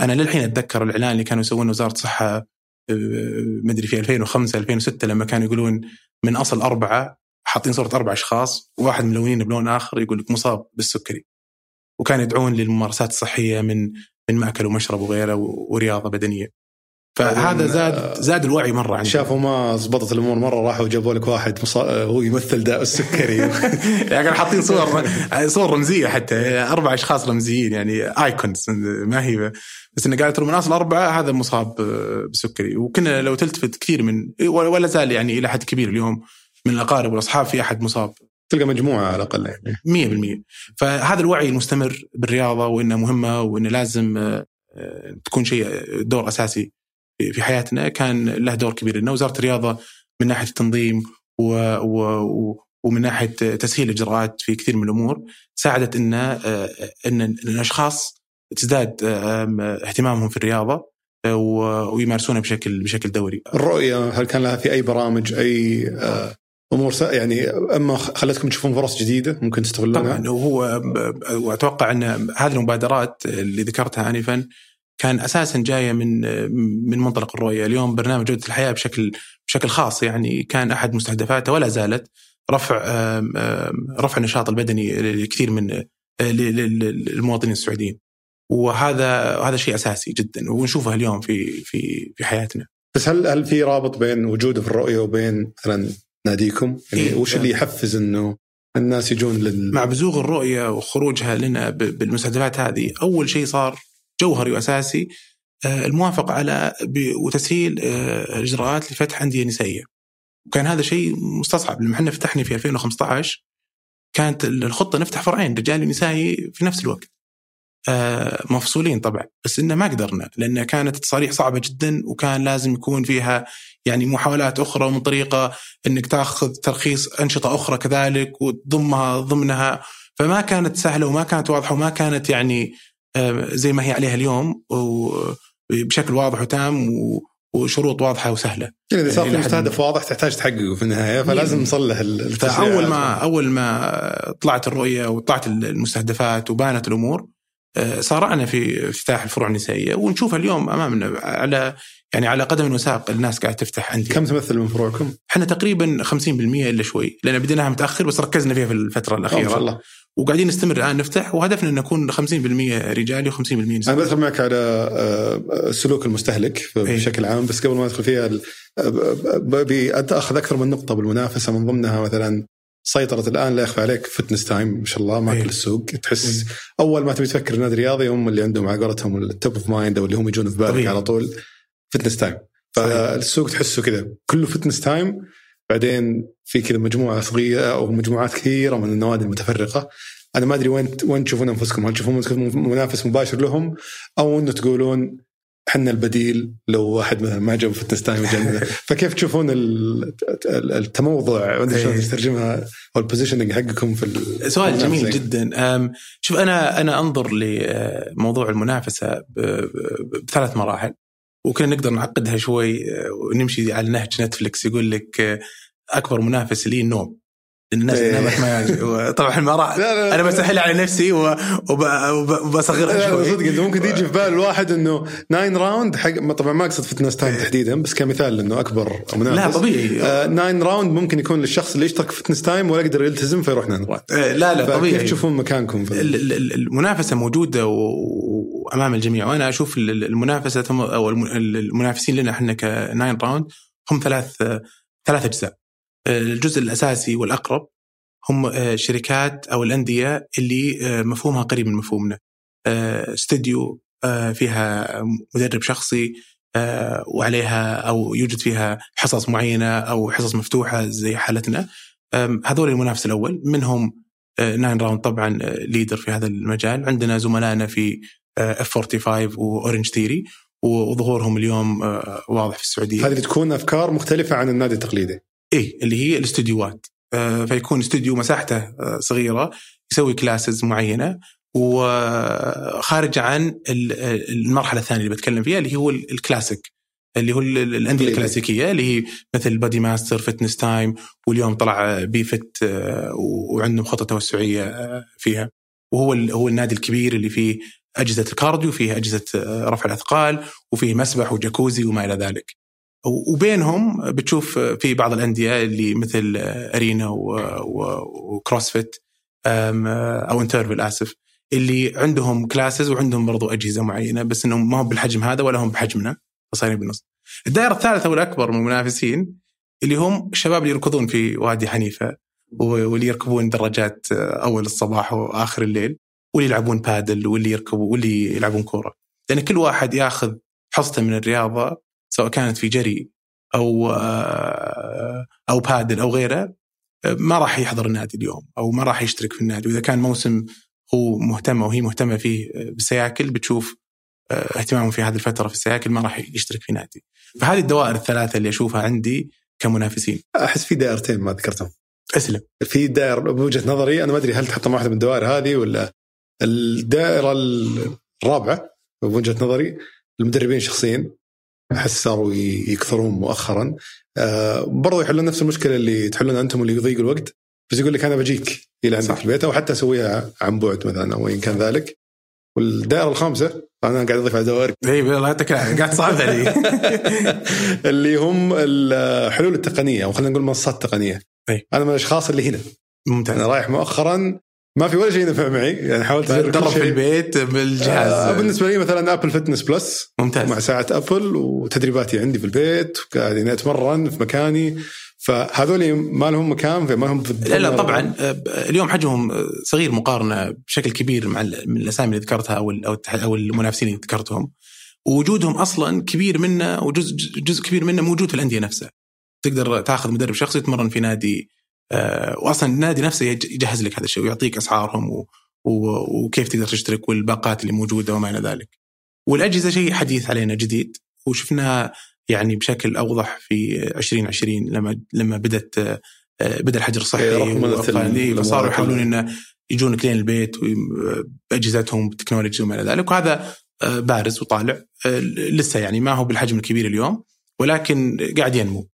أنا للحين أتذكر الإعلان اللي كانوا يسوونه وزارة الصحة مدري في 2005 2006 لما كانوا يقولون من أصل 4 حاطين صورة 4 أشخاص وواحد ملونين بلون آخر يقول لك مصاب بالسكري، وكان يدعون للممارسات الصحية من مأكل ومشرب وغيره ورياضة بدنية. فهذا زاد الوعي مرة عندي. شافوا ما زبطت الأمور مرة راحوا جابوا لك واحد هو يمثل داء السكري. يعني حاطين صور رمزية، حتى 4 أشخاص رمزيين يعني آيكونز ما هي، بس إنه قالت من أصل 4 هذا مصاب بسكري. وكنا لو تلتفت كثير من ولا زال يعني إلى حد كبير اليوم من الأقارب والأصحاب في أحد مصاب، تلقى مجموعة على الأقل يعني 100%. فهذا الوعي المستمر بالرياضة وإنها مهمة وإنه لازم تكون شيء دور أساسي في حياتنا كان له دور كبير لنا وزارة الرياضة من ناحية التنظيم ومن ناحية تسهيل الإجراءات في كثير من الأمور، ساعدت إن الأشخاص تزداد اهتمامهم في الرياضة ويمارسونها بشكل دوري. الرؤية هل كان لها في أي برامج أي أمور يعني أما خلتكم تشوفون فرص جديدة ممكن تستغلونها؟ طبعا وهو وأتوقع أن هذه المبادرات اللي ذكرتها آنفا كان أساسا جاية من منطلق الرؤية. اليوم برنامج جودة الحياة بشكل خاص يعني كان أحد مستهدفاته ولا زالت رفع النشاط البدني لكثير من المواطنين السعوديين، وهذا شيء أساسي جدا ونشوفه اليوم في حياتنا. بس هل في رابط بين وجوده في الرؤية وبين مثلا ناديكم؟ يعني إيه وش اللي يحفز إنه الناس يجون مع بزوغ الرؤية وخروجها لنا بالمستهدفات هذه؟ أول شيء صار جوهري وأساسي الموافقة على وتسهيل إجراءات لفتح أندية نسائية، وكان هذا شيء مستصعب. لما احنا فتحنا في 2015 كانت الخطة نفتح فرعين رجال ونسائي في نفس الوقت مفصولين طبعا، بس إنه ما قدرنا لأن كانت التصاريح صعبة جدا وكان لازم يكون فيها يعني محاولات أخرى ومن طريقة إنك تأخذ ترخيص أنشطة أخرى كذلك وتضمها ضمنها، فما كانت سهلة وما كانت واضحة وما كانت يعني زي ما هي عليها اليوم وبشكل واضح وتام وشروط واضحة وسهلة. يعني إذا صار في مستهدف واضح تحتاج تحققه في النهاية فلازم نصلح التشريعات. أول ما طلعت الرؤية وطلعت المستهدفات وبانت الأمور صارعنا في افتتاح الفروع النسائية، ونشوفها اليوم أمامنا على قدم وساق. الناس قاعدة تفتح أندية. كم تمثل من فروعكم؟ إحنا تقريبا 50% إلا شوي لأن بديناها متأخر بس ركزنا فيها في الفترة الأخيرة الله. وقاعدين نستمر الآن نفتح، وهدفنا أن نكون 50% رجالي و50% نسائي. أنا بدخل معك على سلوك المستهلك بشكل عام، بس قبل ما أدخل فيها أخذ أكثر من نقطة بالمنافسة، من ضمنها مثلا سيطرت الآن لا يخفى عليك فتنس تايم ما شاء الله مع كل السوق. تحس أول ما تبي تفكر نادي رياضي هم اللي عندهم عقارتهم التوب اوف مايند أو اللي هم يجون في بالك على طول فتنس تايم. فالسوق تحسه كذا كله فتنس تايم، بعدين في كذا مجموعة صغيرة أو مجموعات كثيرة من النوادي المتفرقة. أنا ما أدري وين تشوفون أنفسكم، هل تشوفون منافس مباشر لهم أو إنه تقولون حنا البديل لو واحد مثلا ما جاب فتنس تايم جنبنا؟ فكيف تشوفون التموضع وانت شلون تترجمها او البوزيشننج حقكم في سؤال جميل جدا. شوف انا انظر لموضوع المنافسه بثلاث مراحل، وكنا نقدر نعقدها شوي ونمشي على نهج نتفليكس. يقول لك اكبر منافس لي النوم، الناس نامت ما يجي. طبعا المراحل انا بسهل على نفسي وبصغرها شوي صدق. انه ممكن يجي في بال الواحد انه ناين راوند حق، طبعا ما اقصد فتنس تايم تحديدا بس كمثال لانه اكبر منافس. لا طبيعي ناين راوند ممكن يكون للشخص اللي يشترك في فتنس تايم ولا يقدر يلتزم فيروح ناين راوند. لا طبيعي. كيف تشوفون مكانكم في المنافسه موجوده وامام الجميع؟ وانا اشوف المنافسه او المنافسين لنا احنا كناين راوند هم ثلاث اجزاء. الجزء الأساسي والأقرب هم شركات أو الأندية اللي مفهومها قريب من مفهومنا، استوديو فيها مدرب شخصي وعليها أو يوجد فيها حصص معينة أو حصص مفتوحة زي حالتنا. هذول المنافس الأول، منهم ناين راوند طبعا ليدر في هذا المجال. عندنا زملائنا في F45 وأورنج تيري وظهورهم اليوم واضح في السعودية. هذه تكون أفكار مختلفة عن النادي التقليدي اللي هي الاستوديوات، فيكون استوديو مساحته صغيرة يسوي كلاسز معينة وخارج عن المرحلة الثانية اللي بتكلم فيها اللي هو الكلاسيك، اللي هو الأندية الكلاسيكية اللي هي مثل بادي ماستر، فتنس تايم، واليوم طلع بي فت وعندهم خطة توسعية فيها، وهو النادي الكبير اللي فيه أجهزة الكارديو، فيه أجهزة رفع الأثقال، وفيه مسبح وجاكوزي وما إلى ذلك. وبينهم بتشوف في بعض الأندية اللي مثل أرينا وكروسفيت أو انترفل آسف، اللي عندهم كلاسز وعندهم برضو أجهزة معينة، بس إنهم ما هم بالحجم هذا ولا هم بحجمنا، فصايرين بالنص. الدائرة الثالثة والأكبر من المنافسين اللي هم الشباب اللي يركضون في وادي حنيفة، واللي يركبون دراجات أول الصباح وآخر الليل، واللي يلعبون بادل، واللي يركبوا واللي يلعبون كورة. لأن كل واحد يأخذ حصته من الرياضة، سواء كانت في جري أو بادل أو غيره، ما راح يحضر النادي اليوم أو ما راح يشترك في النادي. وإذا كان موسم هو مهتم أو هي مهتمة فيه بالسياكل، بتشوف اهتمامهم في هذه الفترة في السياكل، ما راح يشترك في نادي. فهذه الدوائر الثلاثة اللي أشوفها عندي كمنافسين. أحس في دائرتين ما ذكرتهم. أسلم. في دائرة بوجهة نظري أنا ما أدري هل تحطم واحدة من الدوائر هذه ولا الدائرة الرابعة بوجهة نظري، المدربين الشخصيين. أحس صاروا يكثرون مؤخرا، برضو يحلون نفس المشكلة اللي تحلون أنتم اللي يضيق الوقت، بس يقول لك أنا بجيك إلى عندك في البيت، أو حتى أسويها عن بعد مثلا أو إن كان ذلك. والدائرة الخامسة أنا قاعد أضيف على دوائر إيه والله تكلم قاعد صعب علي اللي هم الحلول التقنية، وخلنا نقول منصات تقنية. أنا من الأشخاص اللي هنا ممتاز. أنا رايح مؤخرا ما في ولا شيء ينفع معي، يعني حاولت أدرب في البيت بالجهاز. بالنسبة لي مثلا أبل فيتنس بلس ممتاز، مع ساعة أبل وتدريباتي عندي في البيت، وقاعدين أتمرن في مكاني. فهذول ما لهم مكان في ما لهم لا طبعا اليوم حجمهم صغير مقارنة بشكل كبير مع من الأسامي اللي ذكرتها أو المنافسين اللي ذكرتهم. ووجودهم أصلا كبير منا، وجزء كبير منا موجود في الأندية نفسها. تقدر تاخذ مدرب شخصي يتمرن في نادي، وأصلا النادي نفسه يجهز لك هذا الشيء ويعطيك أسعارهم وكيف تقدر تشترك والباقات اللي موجودة وما إلى ذلك. والأجهزة شيء حديث علينا جديد، وشفناها يعني بشكل أوضح في 2020 لما بدأ الحجر الصحي، فصاروا يحاولون إنه يجون كلين البيت وأجهزتهم بالتكنولوجيا وما إلى ذلك. وهذا بارز وطالع لسه، يعني ما هو بالحجم الكبير اليوم، ولكن قاعد ينمو.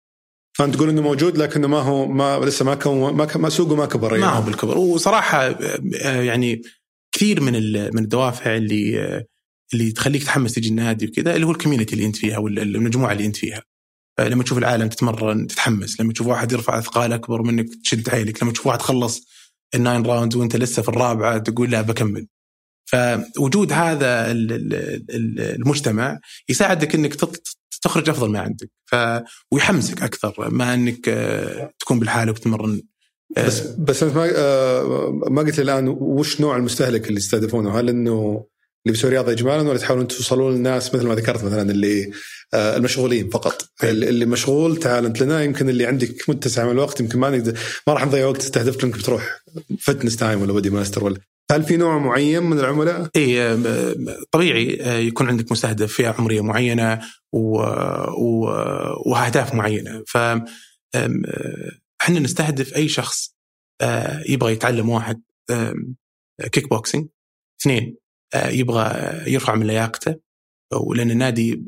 فأنت تقول إنه موجود لكنه ما هو ما لسه ما كان ما ما سوقه ما كبر، يعني ما هو بالكبر. وصراحة يعني كثير من الدوافع اللي تخليك تحمس تجي النادي وكذا، اللي هو الكوميونتي اللي أنت فيها والمجموعة اللي أنت فيها. لما تشوف العالم تتمرن تتحمس، لما تشوف واحد يرفع أثقال أكبر منك تشد حيلك، لما تشوف واحد خلص الناين راوند وأنت لسه في الرابعة تقول لا بكمل. فوجود هذا المجتمع يساعدك إنك تخرج أفضل ما عندك، ويحمسك أكثر ما أنك تكون بالحالة وتمرن. بس أنت ما قلت الآن وش نوع المستهلك اللي يستهدفونه؟ هل إنه اللي بيسوي رياضة إجمالا، ولا تحاولون توصلون للناس مثل ما ذكرت مثلا اللي المشغولين فقط؟ اللي مشغول تعال أنت لنا، يمكن اللي عندك متسع من الوقت يمكن ما راح نضيع وقت تستهدف لك بتروح فتنس تايم ولا بودي ماستر ولا. هل في نوع معين من العملاء؟ إيه طبيعي يكون عندك مستهدف فئة عمرية معينة وأهداف معينة. فإحنا نستهدف أي شخص يبغى يتعلم، واحد كيك بوكسينج، اثنين يبغى يرفع من لياقته، ولأن النادي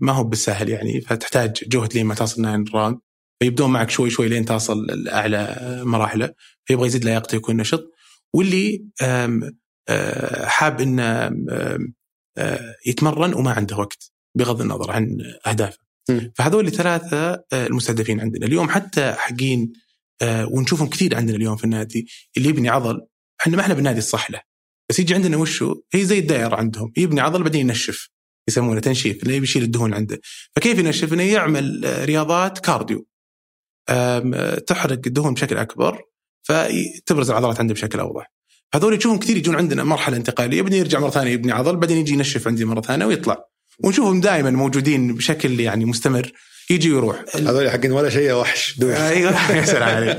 ما هو بالسهل يعني، فتحتاج جهد لين ما تصل ناين راوند، فيبدون معك شوي شوي لين تصل لأعلى مراحله، فيبغى يزيد لياقته يكون نشط. واللي حاب إنه يتمرن وما عنده وقت بغض النظر عن أهدافه. فهذول الثلاثة المستهدفين عندنا اليوم، حتى حقين ونشوفهم كثير عندنا اليوم في النادي اللي يبني عضل. ما احنا بالنادي الصح له، بس يجي عندنا وشو هي زي الدائرة عندهم، يبني عضل بعدين ينشف، يسمونه تنشيف، اللي يشيل الدهون عنده. فكيف ينشف؟ إنه يعمل رياضات كارديو تحرق الدهون بشكل أكبر، فتبرز العضلات عنده بشكل أوضح. هذول يشوفهم كثير يجون عندنا مرحلة انتقالية، يبني يرجع مرة ثانية يبني عضل، بعدين يجي ينشف عندي مرة ثانية ويطلع. ونشوفهم دائما موجودين بشكل يعني مستمر، يجي ويروح. هذول حقين ولا شيء وحش دوش أيوة يسأل عليك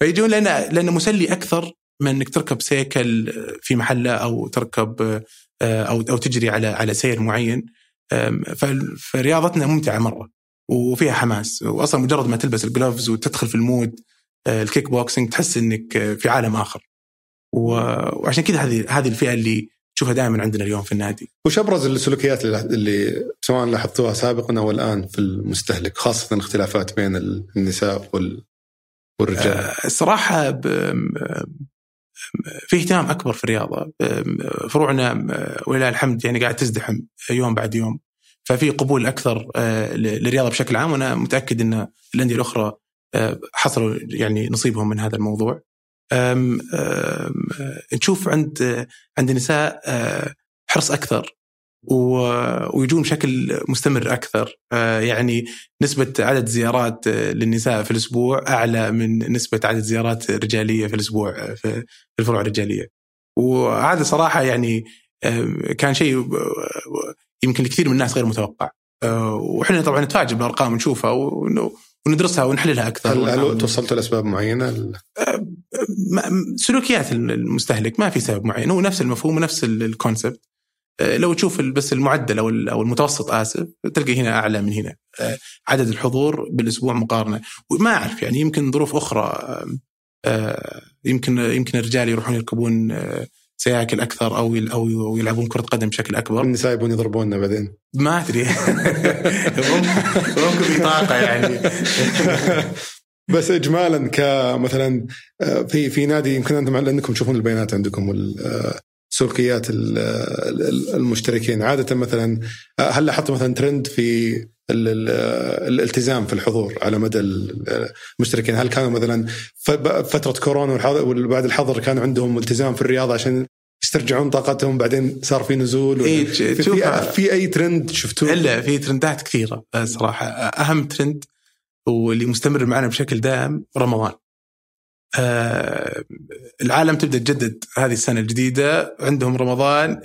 فيجون لأنه مسلي أكثر من إنك تركب سيكل في محلة، أو تركب أو تجري على سير معين. فرياضتنا ممتعة مرة وفيها حماس، وأصلا مجرد ما تلبس الجلوفز وتدخل في المود الكيك بوكسينج تحس إنك في عالم آخر. وعشان كده هذه الفئة اللي تشوفها دائما عندنا اليوم في النادي. وش أبرز السلوكيات اللي سواء لاحظتوها سابقا أو الآن في المستهلك، خاصة الاختلافات بين النساء والرجال؟ الصراحة في اهتمام أكبر في الرياضة. فروعنا ولله الحمد يعني قاعد تزدحم يوم بعد يوم. ففي قبول أكثر للرياضة بشكل عام، وأنا متأكد أن الأندية الأخرى حصلوا يعني نصيبهم من هذا الموضوع. نشوف عند النساء حرص أكثر ويجون بشكل مستمر أكثر، يعني نسبة عدد زيارات للنساء في الأسبوع أعلى من نسبة عدد زيارات رجالية في الأسبوع في الفروع الرجالية، وهذا صراحة يعني كان شيء يمكن لكثير من الناس غير متوقع، وإحنا طبعا نتفاجئ بالأرقام ونشوفها وندرسها ونحللها أكثر. هل توصلتوا لأسباب معينة؟ سلوكيات المستهلك، ما في سبب معين، هو نفس المفهوم ونفس الكونسبت. لو تشوف بس المعدل أو المتوسط تلقى هنا أعلى من هنا، عدد الحضور بالأسبوع مقارنة، وما أعرف يعني يمكن ظروف أخرى، يمكن الرجال يروحون يركبون سياكل أكثر أو يلعبون كرة قدم بشكل أكبر. النساء يبون يضربوننا بعدين، ما أدري ممكن في طاقة يعني. بس إجمالا كمثلا في نادي، يمكن أنتم لأنكم تشوفون البيانات عندكم سلوكيات المشتركين عادة، مثلا هل لاحظت مثلا ترند في الالتزام في الحضور على مدى المشتركين؟ هل كانوا مثلا فترة كورونا وبعد الحظر كانوا عندهم التزام في الرياضة عشان يسترجعون طاقتهم، بعدين صار في نزول في أي ترند شفتوه؟ إلا في ترندات كثيرة صراحة، أهم ترند واللي مستمر معنا بشكل دائم رمضان. العالم تبدأ تجدد هذه السنة الجديدة، عندهم رمضان،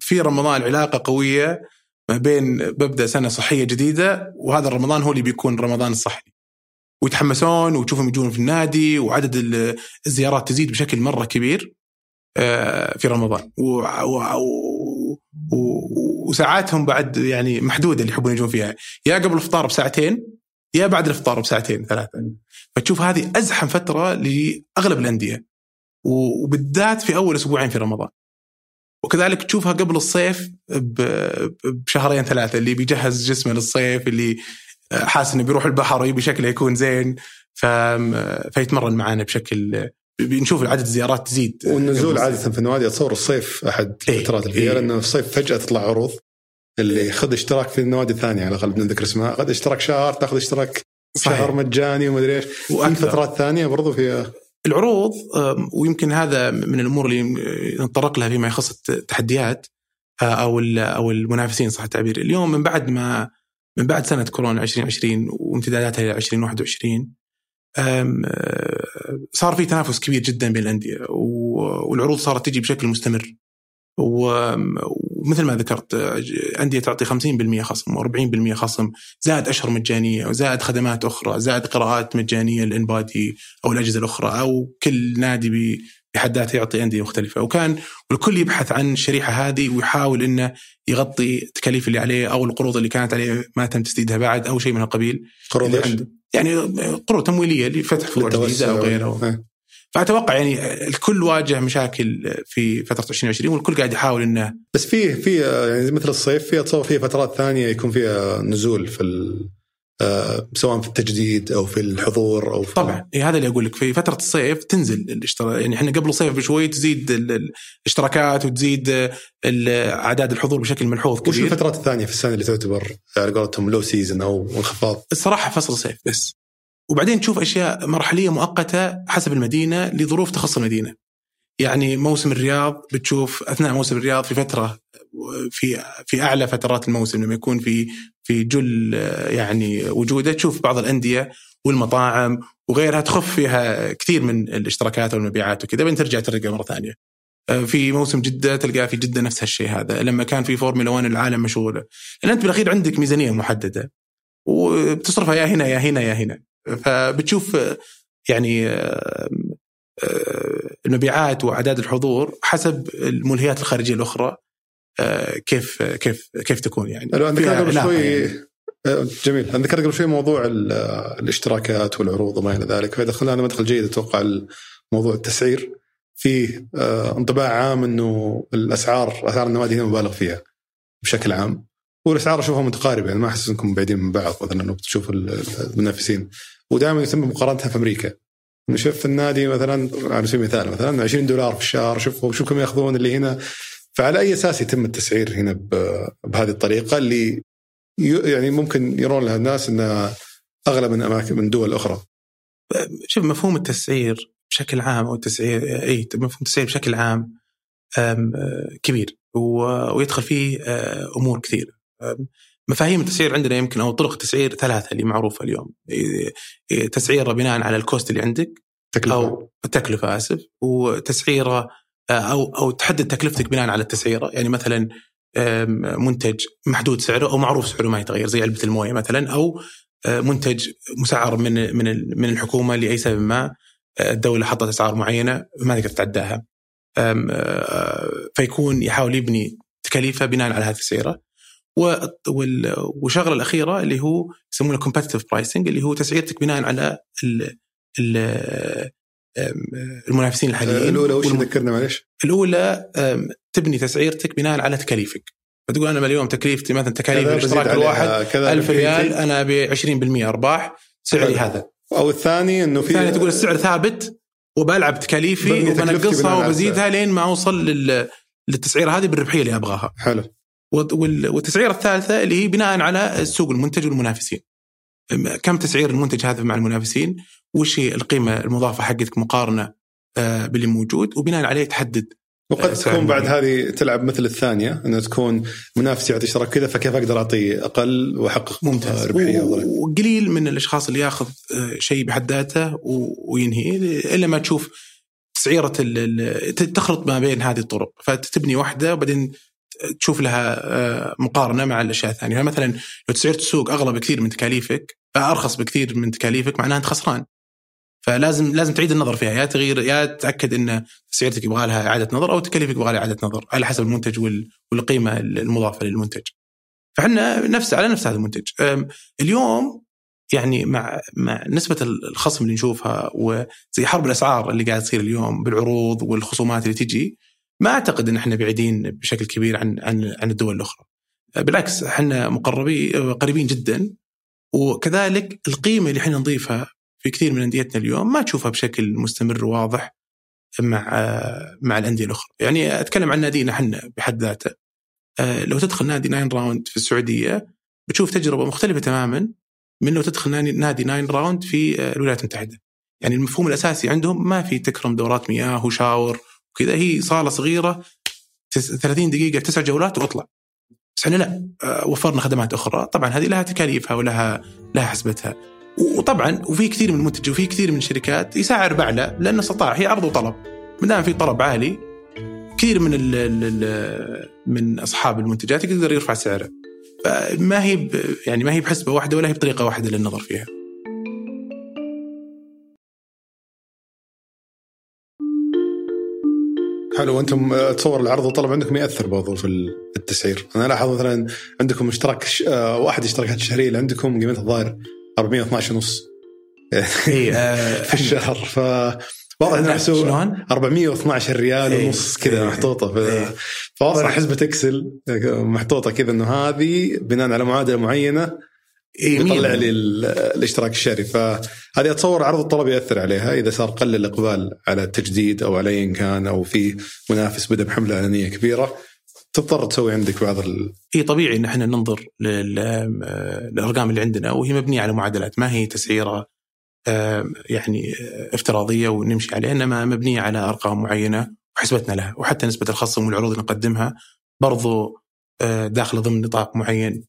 في رمضان علاقة قوية ما بين ببدأ سنة صحية جديدة، وهذا الرمضان هو اللي بيكون رمضان الصحي، ويتحمسون وتشوفهم يجون في النادي وعدد الزيارات تزيد بشكل مرة كبير في رمضان، وساعاتهم بعد يعني محدودة اللي يحبون يجون فيها، يا قبل الفطار بساعتين يا بعد الافطار بساعتين ثلاثة. فتشوف هذه أزحم فترة لأغلب الأندية، وبالذات في أول أسبوعين في رمضان، وكذلك تشوفها قبل الصيف بشهرين ثلاثة، اللي بيجهز جسمه للصيف، اللي حاس إنه بيروح البحر ويبي شكله يكون زين فيتمرن معانا بشكل، بنشوف العدد الزيارات تزيد. والنزول عادة في النوادي أتصور الصيف أحد فترات الخيار، لأنه في الصيف فجأة تطلع عروض، اللي خذ اشتراك في النوادي الثانية على الأقل بنذكر اسمها، خذ اشتراك شهر تأخذ اشتراك شهر مجاني ومدري إيش، وفي فترات ثانية برضو فيها العروض. ويمكن هذا من الأمور اللي نتطرق لها فيما يخص التحديات أو المنافسين صح التعبير. اليوم من بعد سنة كورونا 2020 وامتداداتها إلى 2021 صار في تنافس كبير جدا بين الأندية، والعروض صارت تجي بشكل مستمر، ومثل ما ذكرت أندية تعطي 50% خصم و40% خصم، زائد أشهر مجانية وزائد خدمات أخرى، زائد قراءات مجانية للإنبادي أو الأجهزة الأخرى، أو كل نادي بحد ذاته يعطي أندية مختلفة، والكل يبحث عن الشريحة هذه ويحاول إنه يغطي التكاليف اللي عليه أو القروض اللي كانت عليه ما تم تسديدها بعد أو شيء من هالقبيل، يعني قروض تمويلية لفتح فروع جديدة أو غيره. فأتوقع يعني الكل واجه مشاكل في فترة 2020 والكل قاعد يحاول إنه، بس في يعني مثل الصيف في تصور في فترات ثانية يكون فيها نزول في سواء في التجديد أو في الحضور أو في طبعا هذا اللي أقول لك، في فترة الصيف تنزل الاشتراك، يعني إحنا قبل الصيف بشوي تزيد الاشتراكات وتزيد أعداد الحضور بشكل ملحوظ كبير. وش الفترات الثانية في السنة اللي تعتبر على قولتهم لو سيزن أو انخفاض؟ الصراحة فصل الصيف بس، وبعدين تشوف أشياء مرحلية مؤقتة حسب المدينة لظروف تخص المدينة. يعني موسم الرياض بتشوف أثناء موسم الرياض في فترة في أعلى فترات الموسم لما يكون في جل يعني وجوده، تشوف بعض الأندية والمطاعم وغيرها تخف فيها كثير من الاشتراكات والمبيعات وكذا، بعدين ترجع مرة ثانية. في موسم جدة تلقى في جدة نفس هالشيء، هذا لما كان في فورمولا 1 العالم مشغولة، لأن أنت بالأخير عندك ميزانية محددة وبتصرفها يا هنا يا هنا يا هنا، فبتشوف يعني المبيعات وأعداد الحضور حسب الملهيات الخارجية الأخرى كيف كيف كيف تكون. يعني جميل، أنا ذكرت قبل شوي موضوع الاشتراكات والعروض وما إلى ذلك، فدخلنا أنا مدخل جيد أتوقع موضوع التسعير، في انطباع عام إنه أسعار النوادي هنا مبالغ فيها بشكل عام، والأسعار أشوفها متقاربة، يعني ما أحس أنكم بعيدين من بعض مثلاً لو بتشوف المنافسين، ودائماً يتم مقارنتها في أمريكا، نشوف في النادي مثلاً على سبيل المثال مثلاً $20 في الشهر، شوفوا كم يأخذون اللي هنا، فعلى أي أساس يتم التسعير هنا بهذه الطريقة اللي يعني ممكن يرون لها الناس أنها أغلى من أماكن من دول أخرى. شوف مفهوم التسعير بشكل عام أو التسعير إيه مفهوم التسعير بشكل عام كبير ويدخل فيه أمور كثيرة. مفاهيم التسعير عندنا يمكن أو طرق تسعير ثلاثة اللي معروفة اليوم، تسعيرة بناء على الكوست اللي عندك تكلفة. أو التكلفة آسف، وتسعيرة أو تحدد تكلفتك بناء على التسعيرة. يعني مثلا منتج محدود سعره أو معروف سعره ما يتغير زي علبة الموية مثلا، أو منتج مسعر من الحكومة لأي سبب ما، الدولة حطت أسعار معينة ما تقدر تعداها، فيكون يحاول يبني تكاليفه بناء على هذه السعيرة. والشغلة الأخيرة اللي هو يسمونه competitive pricing، اللي هو تسعيرتك بناء على المنافسين الحاليين. الأولى وش ذكرنا معلش؟ الأولى تبني تسعيرتك بناء على تكاليفك، فتقول أنا اليوم تكليفتي مثلا تكاليف الاشتراك الواحد 1000 ريال، أنا ب20% أرباح سعري هذا. أو الثاني إنه في تقول السعر ثابت وبلعب تكاليفي وبنقصها وبزيدها لين ما أوصل للتسعيرة هذه بالربحية اللي أبغاها. حلو. والتسعيرة الثالثة اللي هي بناء على السوق، المنتج والمنافسين، كم تسعير المنتج هذا مع المنافسين، وش هي القيمة المضافة حقتك مقارنة باللي موجود، وبناء عليه تحدد. وقد تكون بعد هذه تلعب مثل الثانية، أنه تكون منافس يعطي اشتراك كذا، فكيف أقدر أعطي أقل وأحقق ممتاز ربحية. وقليل من الأشخاص اللي يأخذ شيء بحد ذاته وينهي، إلا ما تشوف تسعيرة تخلط ما بين هذه الطرق، فتبني واحدة وبعدين تشوف لها مقارنة مع الأشياء الثانية. مثلا لو تسعيرة السوق أغلى بكثير من تكاليفك، أرخص بكثير من تكاليفك، معناها أنت خسران، فلازم تعيد النظر فيها، يا تغيير يا تأكد أن سعرتك يبغى لها إعادة نظر أو تكلفك يبغى لها إعادة نظر على حسب المنتج والقيمة المضافة للمنتج. فحنا على نفس هذا المنتج اليوم، يعني مع نسبة الخصم اللي نشوفها وزي حرب الأسعار اللي قاعد تصير اليوم بالعروض والخصومات اللي تجي، ما أعتقد أن إحنا بعيدين بشكل كبير عن الدول الأخرى، بالعكس إحنا قريبين جدا. وكذلك القيمة اللي إحنا نضيفها في كثير من أنديتنا اليوم ما تشوفها بشكل مستمر وواضح مع الأندية الأخرى. يعني أتكلم عن نادينا حنا بحد ذاته، لو تدخل نادي 9 راوند في السعودية بتشوف تجربة مختلفة تماما من لو تدخل نادي 9 راوند في الولايات المتحدة. يعني المفهوم الأساسي عندهم ما في تكرم دورات مياه وشاور وكذا، هي صالة صغيرة 30 دقيقة 9 جولات وأطلع. بس إحنا لا، وفرنا خدمات أخرى. طبعا هذه لها تكاليفها ولها حسبتها، وطبعا وفي كثير من المنتج وفي كثير من الشركات يسعر بعلى لأنه استطاع، هي عرض وطلب، ما دام في طلب عالي كثير من من أصحاب المنتجات يقدر يرفع سعره. فما هي يعني ما هي بحسبة واحدة ولا هي بطريقة واحدة للنظر فيها. حلو. وأنتم تصور العرض والطلب عندكم يأثر برضو في التسعير. أنا لاحظ مثلا عندكم اشتراك واحد اشتراكات شهرية اللي عندكم قيمتها الظاهر 412.5 في الشهر، فواضح إن حسوا 412 ريال ونص كذا محطوطة، فواضح حسبة إكسل محطوطة كذا إنه هذه بناء على معادلة معينة يطلع لي الاشتراك الشهري. فهذه أتصور عرض الطلب يأثر عليها إذا صار قل الإقبال على التجديد أو على أي كان، أو في منافس بدأ بحملة إعلانية كبيرة تضطر تسوي عندك بعض طبيعي إن إحنا ننظر للأرقام اللي عندنا وهي مبنية على معادلات، ما هي تسعيرة يعني افتراضية ونمشي عليها، إنما مبنية على أرقام معينة وحسبتنا لها. وحتى نسبة الخصم والعروض اللي نقدمها برضو داخل ضمن نطاق معين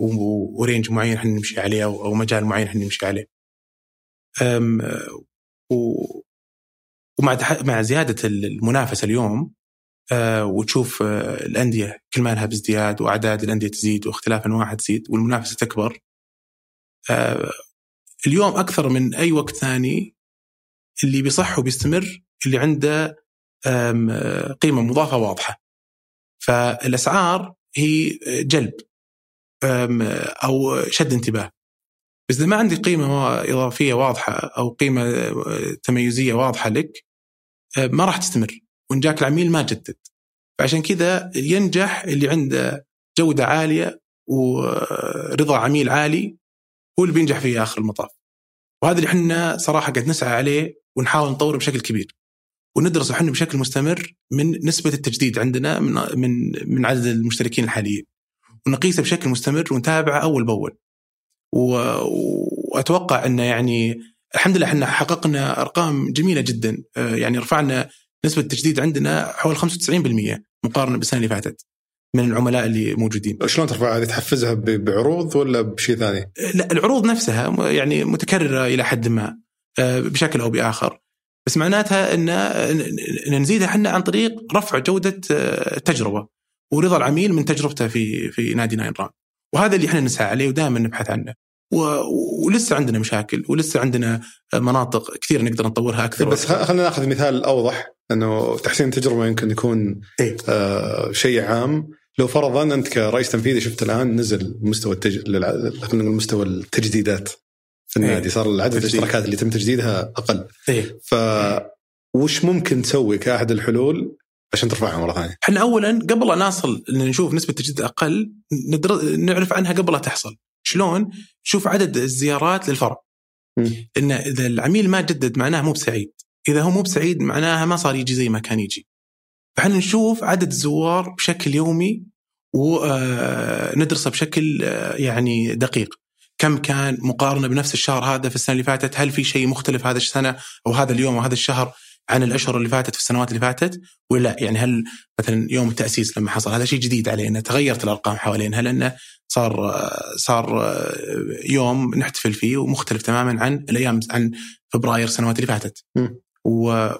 ورينج معين إحنا نمشي عليه، أو مجال معين إحنا نمشي عليه. ومع زيادة المنافسة اليوم وتشوف الأندية كل ما لها بازدياد، وأعداد الأندية تزيد واختلاف أنواعها تزيد والمنافسة تكبر. اليوم أكثر من أي وقت ثاني اللي بيصح وبيستمر اللي عنده قيمة مضافة واضحة، فالأسعار هي جلب أو شد انتباه. بس إذا ما عندي قيمة إضافية واضحة أو قيمة تميزية واضحة لك ما راح تستمر، وإن جاك العميل ما جدد. فعشان كذا ينجح اللي عنده جودة عالية ورضا عميل عالي، هو اللي بينجح في آخر المطاف. وهذا اللي حنا صراحة قد نسعى عليه ونحاول نطوره بشكل كبير، وندرسه حنا بشكل مستمر من نسبة التجديد عندنا من عدد المشتركين الحاليين، ونقيسه بشكل مستمر ونتابعه أول بأول. وأتوقع أن يعني الحمد لله إحنا حققنا أرقام جميلة جدا، يعني رفعنا نسبة التجديد عندنا حوالي 95% مقارنة بالسنة اللي فاتت من العملاء اللي موجودين. شلون ترفع هذه؟ تحفزها بعروض ولا بشيء ثاني؟ لا، العروض نفسها يعني متكررة إلى حد ما بشكل أو بآخر، بس معناتها إن نزيدها إحنا عن طريق رفع جودة التجربة ورضا العميل من تجربته في نادي ناين راوند، وهذا اللي إحنا نسعى عليه ودائما نبحث عنه. ولسه عندنا مشاكل ولسه عندنا مناطق كثير نقدر نطورها أكثر. بس خلينا نأخذ مثال أوضح إنه تحسين التجربة يمكن يكون إيه؟ شيء عام. لو فرضاً أنت كرئيس تنفيذي شفت الآن نزل مستوى مستوى التجديدات في النادي، صار العدد الاشتراكات اللي تم تجديدها أقل. إيه؟ فوش ممكن تسوي كأحد الحلول عشان ترفعها مرة ثانية؟ إحنا أولاً قبل أن نصل إن نشوف نسبة تجديد أقل نعرف عنها قبل لا تحصل. شلون؟ شوف عدد الزيارات للفرع. إن إذا العميل ما جدد معناه مو بسعيد، إذا هو مو بسعيد معناها ما صار يجي زي ما كان يجي. فحنا نشوف عدد الزوار بشكل يومي وندرسه بشكل يعني دقيق، كم كان مقارنة بنفس الشهر هذا في السنة اللي فاتت، هل في شيء مختلف هذا السنة أو هذا اليوم وهذا الشهر عن الأشهر اللي فاتت في السنوات اللي فاتت ولا، يعني هل مثلا يوم التأسيس لما حصل هذا شيء جديد عليه أنه تغيرت الأرقام حوالينها لأنه صار يوم نحتفل فيه ومختلف تماما عن الأيام عن فبراير السنوات اللي فاتت،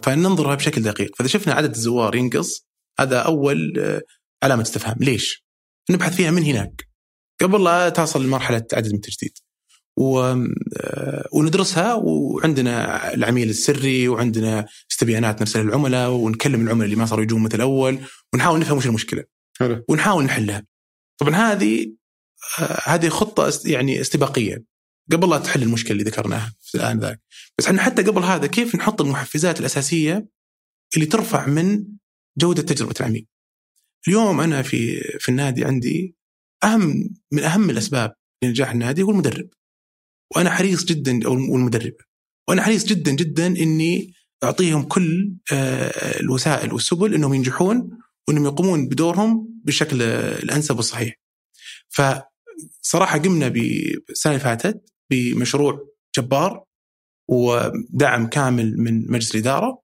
فننظرها بشكل دقيق. فإذا شفنا عدد الزوار ينقص هذا أول علامة استفهام، ليش؟ نبحث فيها من هناك قبل لا تصل لمرحلة عدد من التجديد وندرسها. وعندنا العميل السري وعندنا استبيانات نرسلها للعملاء ونكلم العملاء اللي ما صاروا يجون مثل الأول ونحاول نفهم وش المشكلة ونحاول نحلها. طبعا هذه خطة يعني استباقية قبل لا تحل المشكلة اللي ذكرناها في الآن ذاك. بس احنا حتى قبل هذا كيف نحط المحفزات الأساسية اللي ترفع من جودة تجربة العميل. اليوم أنا في النادي عندي من أهم الأسباب لنجاح النادي هو المدرب، وأنا حريص جدا أو المدربة، وأنا حريص جدا جدا إني أعطيهم كل الوسائل والسبل إنهم ينجحون وإنهم يقومون بدورهم بالشكل الأنسب والصحيح. فصراحة قمنا بسنة فاتت بمشروع جبار ودعم كامل من مجلس الإدارة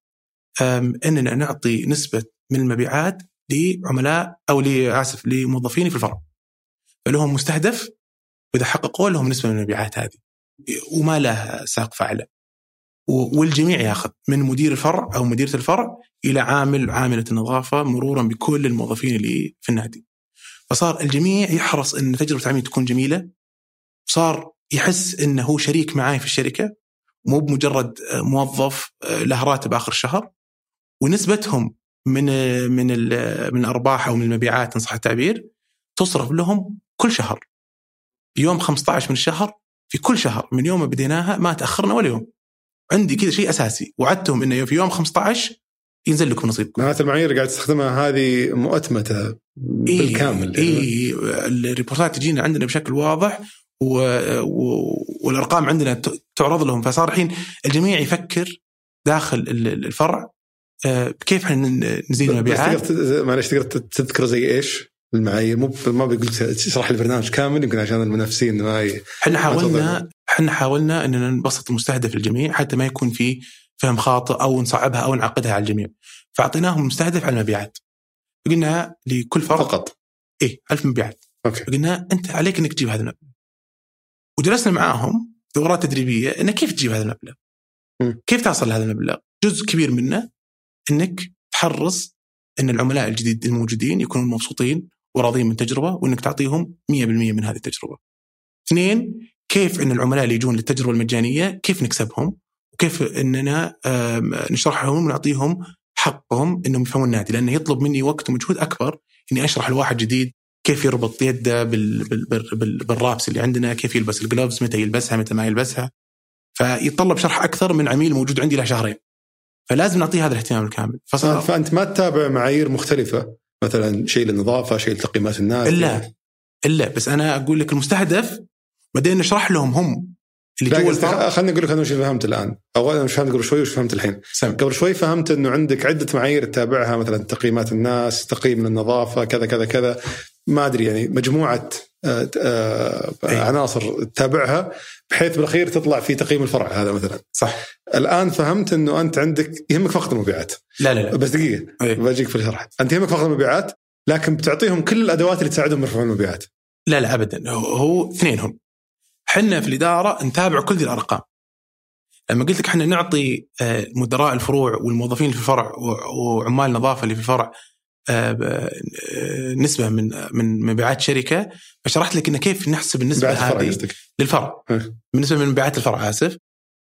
إننا نعطي نسبة من المبيعات لموظفين في الفرع، فلهم مستهدف وإذا حققوا لهم نسبة من المبيعات هذه وما لها ساق فاعل، والجميع ياخذ من مدير الفرع أو مديرة الفرع إلى عاملة النظافة مرورا بكل الموظفين اللي في النادي. فصار الجميع يحرص أن تجربة العميل تكون جميلة، وصار يحس أنه هو شريك معاي في الشركة مو بمجرد موظف له راتب آخر الشهر. ونسبتهم من الأرباح أو من المبيعات إن صح التعبير تصرف لهم كل شهر يوم 15 من الشهر، في كل شهر من يوم ما بديناها ما تأخرنا ولا يوم. عندي كذا شيء أساسي، وعدتهم إنه في يوم 15 ينزل لكم نصيبكم. هذه المعايير قاعد تستخدمها هذه مؤتمتة بالكامل. إيه الريبورتات تجينا عندنا بشكل واضح والأرقام عندنا تعرض لهم. فصار الحين الجميع يفكر داخل الفرع كيف نزيد المبيعات. معلش تقدر تذكر زي إيش المعايير؟ ما بيقول صراحة البرنامج كامل يمكن عشان المنافسين ما. إحنا حاولنا إننا نبسط المستهدف الجميع حتى ما يكون في فهم خاطئ أو نصعبها أو نعقدها على الجميع. فعطيناهم مستهدف على المبيعات، قلنا لكل فرق فقط 1000 مبيعات. قلنا أنت عليك إنك تجيب هذا المبلغ، وجلسنا معاهم دورات تدريبية إنك كيف تجيب هذا المبلغ، كيف تصل لهذا المبلغ. جزء كبير منه إنك تحرص إن العملاء الجديد الموجودين يكونوا مبسوطين وراضين من التجربة، وإنك تعطيهم 100% من هذه التجربة. 2، كيف إن العملاء اللي يجون للتجربة المجانية كيف نكسبهم، وكيف إننا نشرح لهم ونعطيهم حقهم إنهم يفهموا النادي، لأنه يطلب مني وقت ومجهود أكبر إني أشرح لواحد جديد كيف يربط يده بالرابس اللي عندنا، كيف يلبس الجلوفز، متى يلبسها متى ما يلبسها. فيطلب شرح أكثر من عميل موجود عندي له شهرين، فلازم نعطيه هذا الاهتمام الكامل. فأنت ما تتابع معايير مختلفة مثلا شيء للنظافة شيء لتقييمات الناس؟ إلا بس أنا أقول لك المستهدف بعدين نشرح لهم هم اللي جوا الفرع. خليني أقول لك أنا وش فهمت الآن. أولا مش فهمت قبل شوي وش فهمت الحين. قبل شوي فهمت إنه عندك عدة معايير تتابعها مثلا تقييمات الناس، تقييم النظافة، كذا كذا كذا. ما أدري يعني مجموعة عناصر تتابعها بحيث بالأخير تطلع في تقييم الفرع هذا مثلا. صح. الآن فهمت إنه أنت عندك يهمك فقط المبيعات. لا لا لا. بس دقيقة بجيك في الشرح. أنت يهمك فقط المبيعات لكن بتعطيهم كل الأدوات اللي تساعدهم يرفعون المبيعات. لا لا أبدا. هو اثنينهم. حنا في الإدارة نتابع كل ذي الأرقام. لما قلت لك حنا نعطي مدراء الفروع والموظفين اللي في الفرع وعمال النظافة اللي في الفرع نسبة من مبيعات شركة، فشرحت لك إن كيف نحسب النسبة هذه للفرع بالنسبة من مبيعات الفرع، آسف،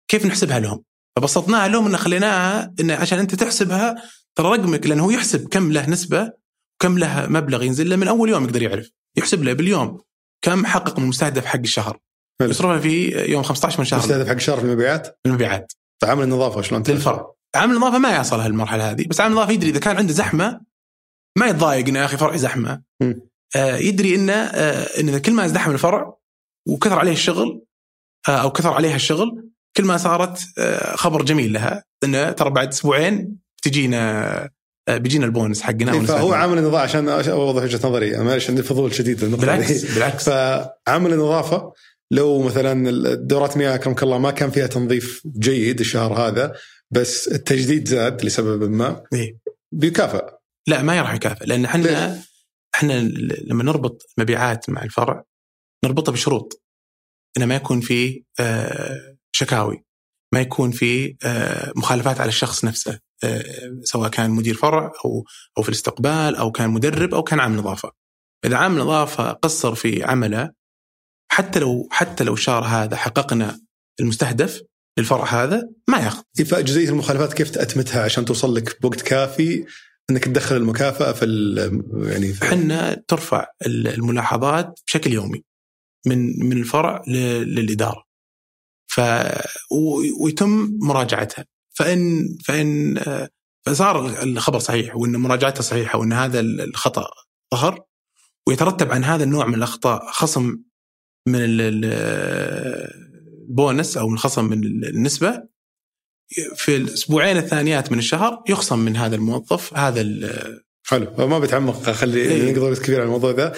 كيف نحسبها لهم. فبسطناها لهم إن خليناها إن عشان أنت تحسبها ترى رقمك، لأنه هو يحسب كم له نسبة وكم له مبلغ ينزل له من أول يوم، يقدر يعرف يحسب له باليوم كم حقق من المستهدف حق الشهر، يصرفها في يوم 15 من شهر المستهدف حق الشهر في المبيعات. المبيعات عامل النظافة شلون للفرع؟ عامل النظافة ما يصل هالمرحلة هذه، بس عامل النظافة يدري إذا كان عنده زحمة ما يتضايق إنه يا أخي فرعي زحمة، يدري إنه إن كل ما ازدحم الفرع وكثر عليه الشغل أو كثر عليها الشغل كل ما صارت خبر جميل لها إنه ترى بعد أسبوعين بيجينا البونس حقنا. فهو عامل النظافة عشان أوضح وجهة نظري، أنا عندي فضول شديد بالعكس. فعامل النظافة لو مثلا الدورات مياه كرمك الله ما كان فيها تنظيف جيد الشهر هذا بس التجديد زاد لسبب ما بيكافئ. لا ما راح يكافئ، لأن إحنا لما نربط مبيعات مع الفرع نربطها بشروط إنه ما يكون في شكاوي، ما يكون في مخالفات على الشخص نفسه، سواء كان مدير فرع أو في الاستقبال أو كان مدرب أو كان عامل نظافة. إذا عامل نظافة قصر في عمله حتى لو الشهر هذا حققنا المستهدف للفرع هذا ما ياخذ. جزئية المخالفات كيف تأتمتها عشان توصل لك بوقت كافي أنك تدخل المكافأة في يعني حنا ترفع الملاحظات بشكل يومي من الفرع للإدارة ويتم مراجعتها، فإن فصار الخبر صحيح وإن مراجعتها صحيحة وإن هذا الخطأ ظهر، ويترتب عن هذا النوع من الأخطاء خصم من البونس أو الخصم من النسبة في الأسبوعين الثانيات من الشهر يخصم من هذا الموظف. هذا حلو، ما بتعمق، خلي نقدر كثير على الموضوع ذا.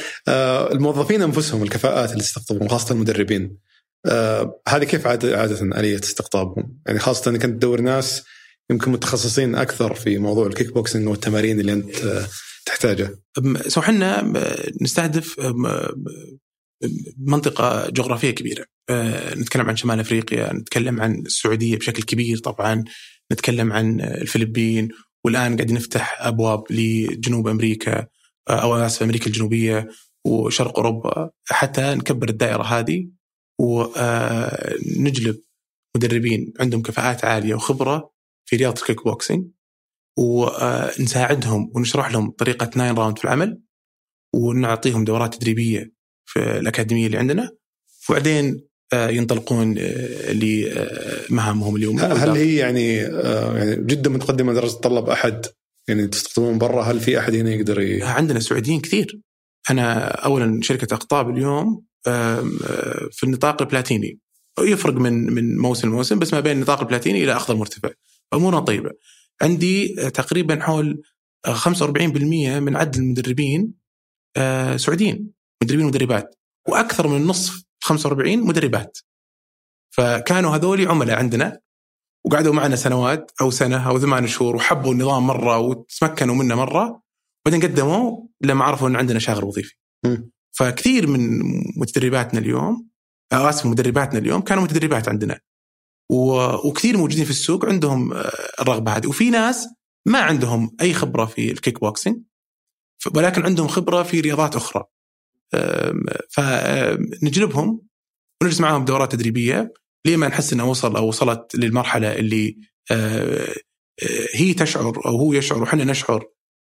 الموظفين أنفسهم الكفاءات اللي استقطبهم خاصة المدربين، هذه كيف عادة آلية استقطابهم؟ يعني خاصة أنك كنت تدور ناس يمكن متخصصين أكثر في موضوع الكيك بوكسينج والتمارين اللي أنت تحتاجها. سو حنا نستهدف منطقة جغرافية كبيرة، نتكلم عن شمال أفريقيا، نتكلم عن السعودية بشكل كبير طبعا، نتكلم عن الفلبين، والآن قاعد نفتح أبواب لجنوب أمريكا أو أسف أمريكا الجنوبية وشرق أوروبا حتى نكبر الدائرة هذه ونجلب مدربين عندهم كفاءات عالية وخبرة في رياضة الكيك بوكسينج، ونساعدهم ونشرح لهم طريقة 9 راوند في العمل، ونعطيهم دورات تدريبية في الأكاديمية اللي عندنا، وبعدين ينطلقون لمهامهم اليومية. هل هي يعني جدا متقدمة درجة تطلب أحد يعني تستقطبون برا؟ هل في أحد هنا يقدر عندنا سعوديين كثير. أنا أولا شركة أقطاب اليوم في النطاق البلاتيني، يفرق من موسم لموسم، بس ما بين النطاق البلاتيني إلى أخضر مرتفع، أمورنا طيبة. عندي تقريبا حول 45% من عدد المدربين سعوديين، مدربين ومدربات، وأكثر من النصف 45 مدربات. فكانوا هذولي عملاء عندنا وقعدوا معنا سنوات أو سنة أو 8 شهور، وحبوا النظام مرة وتمكنوا منه مرة، وبعدين قدموا لما عرفوا أن عندنا شاغر وظيفي. فكثير من مدرباتنا اليوم كانوا متدربات عندنا، وكثير موجودين في السوق عندهم الرغبة هذه. وفي ناس ما عندهم أي خبرة في الكيك بوكسينج ولكن عندهم خبرة في رياضات أخرى، فنجلبهم ونجلس معهم بدورات تدريبية لما نحس أنه وصلت للمرحلة اللي هي تشعر أو هو يشعر وحنا نشعر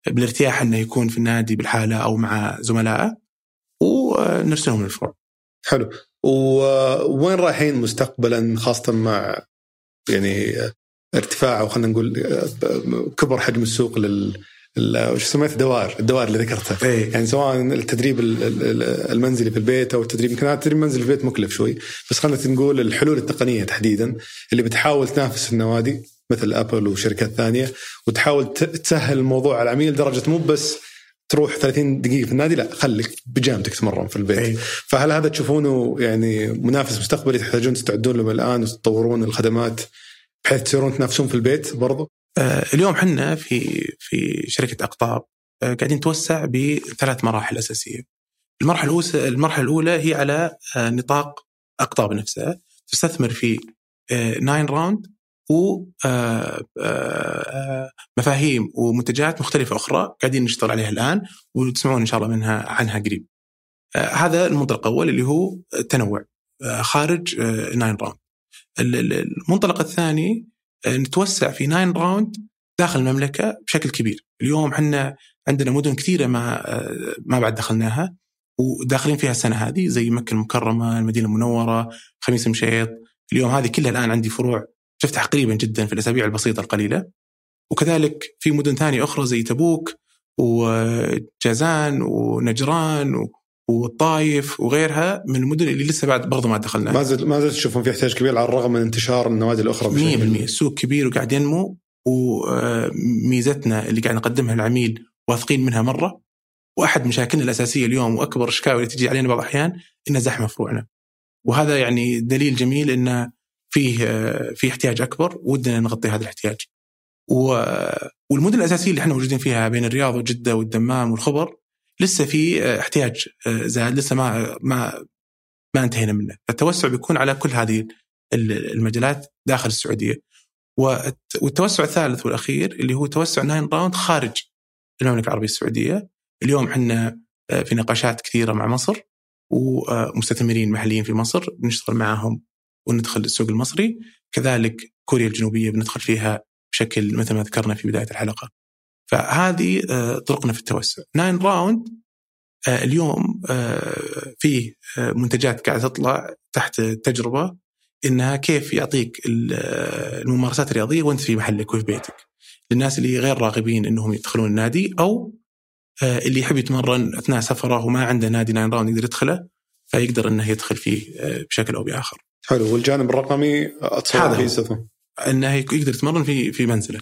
بالارتياح أنه يكون في النادي بالحالة أو مع زملائه، ونرسلهم للفرع. حلو. وين رايحين مستقبلا خاصة مع يعني ارتفاع أو خلنا نقول كبر حجم السوق وش سميت الدوائر اللي ذكرتها؟ يعني سواء التدريب المنزلي في البيت أو التدريب، يمكن التدريب المنزلي في البيت مكلف شوي، بس خلنا نقول الحلول التقنية تحديدا اللي بتحاول تنافس النوادي مثل أبل وشركات ثانية، وتحاول تسهل الموضوع على العميل درجة مو بس تروح 30 دقيقة في النادي، لا خليك بجامتك تمرن في البيت. أي. فهل هذا تشوفونه يعني منافس مستقبلي تحتاجون تستعدون له الآن وتطورون الخدمات بحيث تصيرون تنافسون في البيت برضو؟ اليوم حنا في شركة أقطاب قاعدين نتوسع بثلاث مراحل أساسية. المرحلة الأولى هي على نطاق أقطاب نفسها، تستثمر في 9 راوند ومفاهيم ومنتجات مختلفة أخرى قاعدين نشتغل عليها الآن وتسمعون إن شاء الله عنها قريب. هذا المنطلق الأول اللي هو التنوع خارج 9 راوند. المنطلق الثاني نتوسع في 9 راوند داخل المملكة بشكل كبير. اليوم حنا عندنا مدن كثيرة ما بعد دخلناها وداخلين فيها السنة هذه، زي مكة المكرمة، المدينة المنورة، خميس مشيط. اليوم هذه كلها الآن عندي فروع شفتها قريبا جدا في الأسابيع البسيطة القليلة، وكذلك في مدن ثانية أخرى زي تبوك وجازان ونجران والطائف وغيرها من المدن اللي لسه بعد برضو ما دخلنا. ما زلت تشوفون في احتياج كبير على الرغم من انتشار النوادي الأخرى بشكل 100%. السوق كبير وقاعد ينمو، وميزتنا اللي قاعد نقدمها العميل واثقين منها مرة. وأحد مشاكلنا الأساسية اليوم وأكبر الشكاوى اللي تجي علينا بعض الأحيان إن زحمة فروعنا، وهذا يعني دليل جميل إن في احتياج أكبر ودنا نغطي هذا الاحتياج. والمدن الأساسية اللي احنا موجودين فيها بين الرياض وجدة والدمام والخبر لسه في احتياج زاد، لسه ما انتهينا منه. التوسع بيكون على كل هذه المجالات داخل السعودية. والتوسع الثالث والأخير اللي هو توسع 9 راوند خارج المملكة العربية السعودية. اليوم احنا في نقاشات كثيرة مع مصر ومستثمرين محليين في مصر بنشتغل معهم وندخل السوق المصري، كذلك كوريا الجنوبية بندخل فيها بشكل مثل ما ذكرنا في بداية الحلقة. فهذه طرقنا في التوسع. 9 راوند اليوم فيه منتجات قاعدة تطلع تحت تجربة إنها كيف يعطيك الممارسات الرياضية وانت في محلك وفي بيتك، للناس اللي غير راغبين إنهم يدخلون النادي أو اللي يحب يتمرن أثناء سفره وما عنده نادي 9 راوند يقدر يدخله، فيقدر إنه يدخل فيه بشكل أو بآخر. حلو. والجانب الرقمي أتصور فيه سفر إنه يقدر يتمرن في منزله.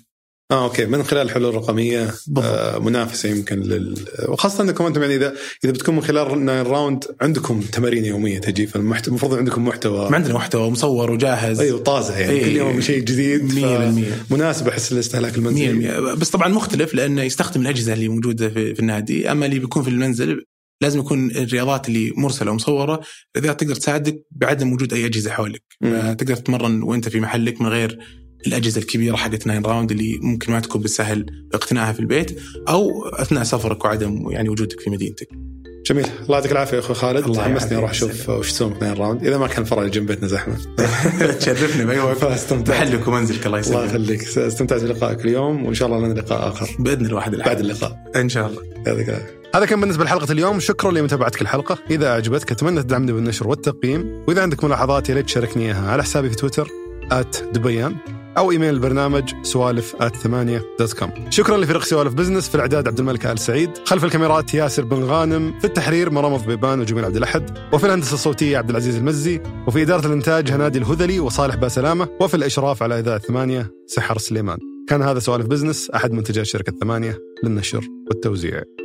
أوكي، من خلال الحلول الرقمية منافسة يمكن وخاصة أنكم أنتم يعني إذا بتكون من خلال 9 راوند عندكم تمارين يومية تجي، فالمفروض عندكم محتوى. ما عندنا محتوى مصور وجاهز. أيوة، طازة يعني. أيوة، كل يوم شيء جديد. 100% مناسبة أحس للاستهلاك المنزلي. 100%. بس طبعا مختلف لأنه يستخدم الأجهزة اللي موجودة في النادي. أما اللي بيكون في المنزل لازم يكون الرياضات اللي مرسلة ومصورة إذا تقدر تساعدك بعدم وجود أي أجهزة حولك. تقدر تتمرن وأنت في محلك من غير الأجهزة الكبيرة حقت 9 راوند اللي ممكن ما تكون بالسهل اقتناعها في البيت أو أثناء سفرك وعدم يعني وجودك في مدينتك. جميل، الله يعطيك العافية أخوي خالد. حمسني أروح أشوف وش يسوون 9 راوند إذا ما كان فرع جنب بيتنا زحمة. تشرفني بأي وقت. استمتع محلك ومنزلك. الله يسلمك. الله يخليك. استمتعت بلقائك اليوم وإن شاء الله لنا لقاء آخر بإذن الواحد الحق. بعد اللقاء إن شاء الله. يعطيك العافية. هذا كان بالنسبة لحلقة اليوم. شكرا لمتابعتك الحلقة. إذا أعجبتك أتمنى تدعمني بالنشر والتقييم، وإذا عندك ملاحظات يا ريت تشاركني إياها على حسابي في تويتر @دبيان أو إيميل البرنامج swalif@thmanyah.com. شكرا لفريق سوالف بزنس، في الإعداد عبد الملك آل سعيد، خلف الكاميرات ياسر بن غانم، في التحرير مرام ضبيبان وجميل عبد الأحد، وفي الهندسة الصوتية عبد العزيز المزي، وفي إدارة الإنتاج هنادي الهذلي وصالح باسلامة، وفي الإشراف على إذاعة 8 سحر سليمان. كان هذا سوالف بزنس، أحد منتجات شركة 8 للنشر والتوزيع.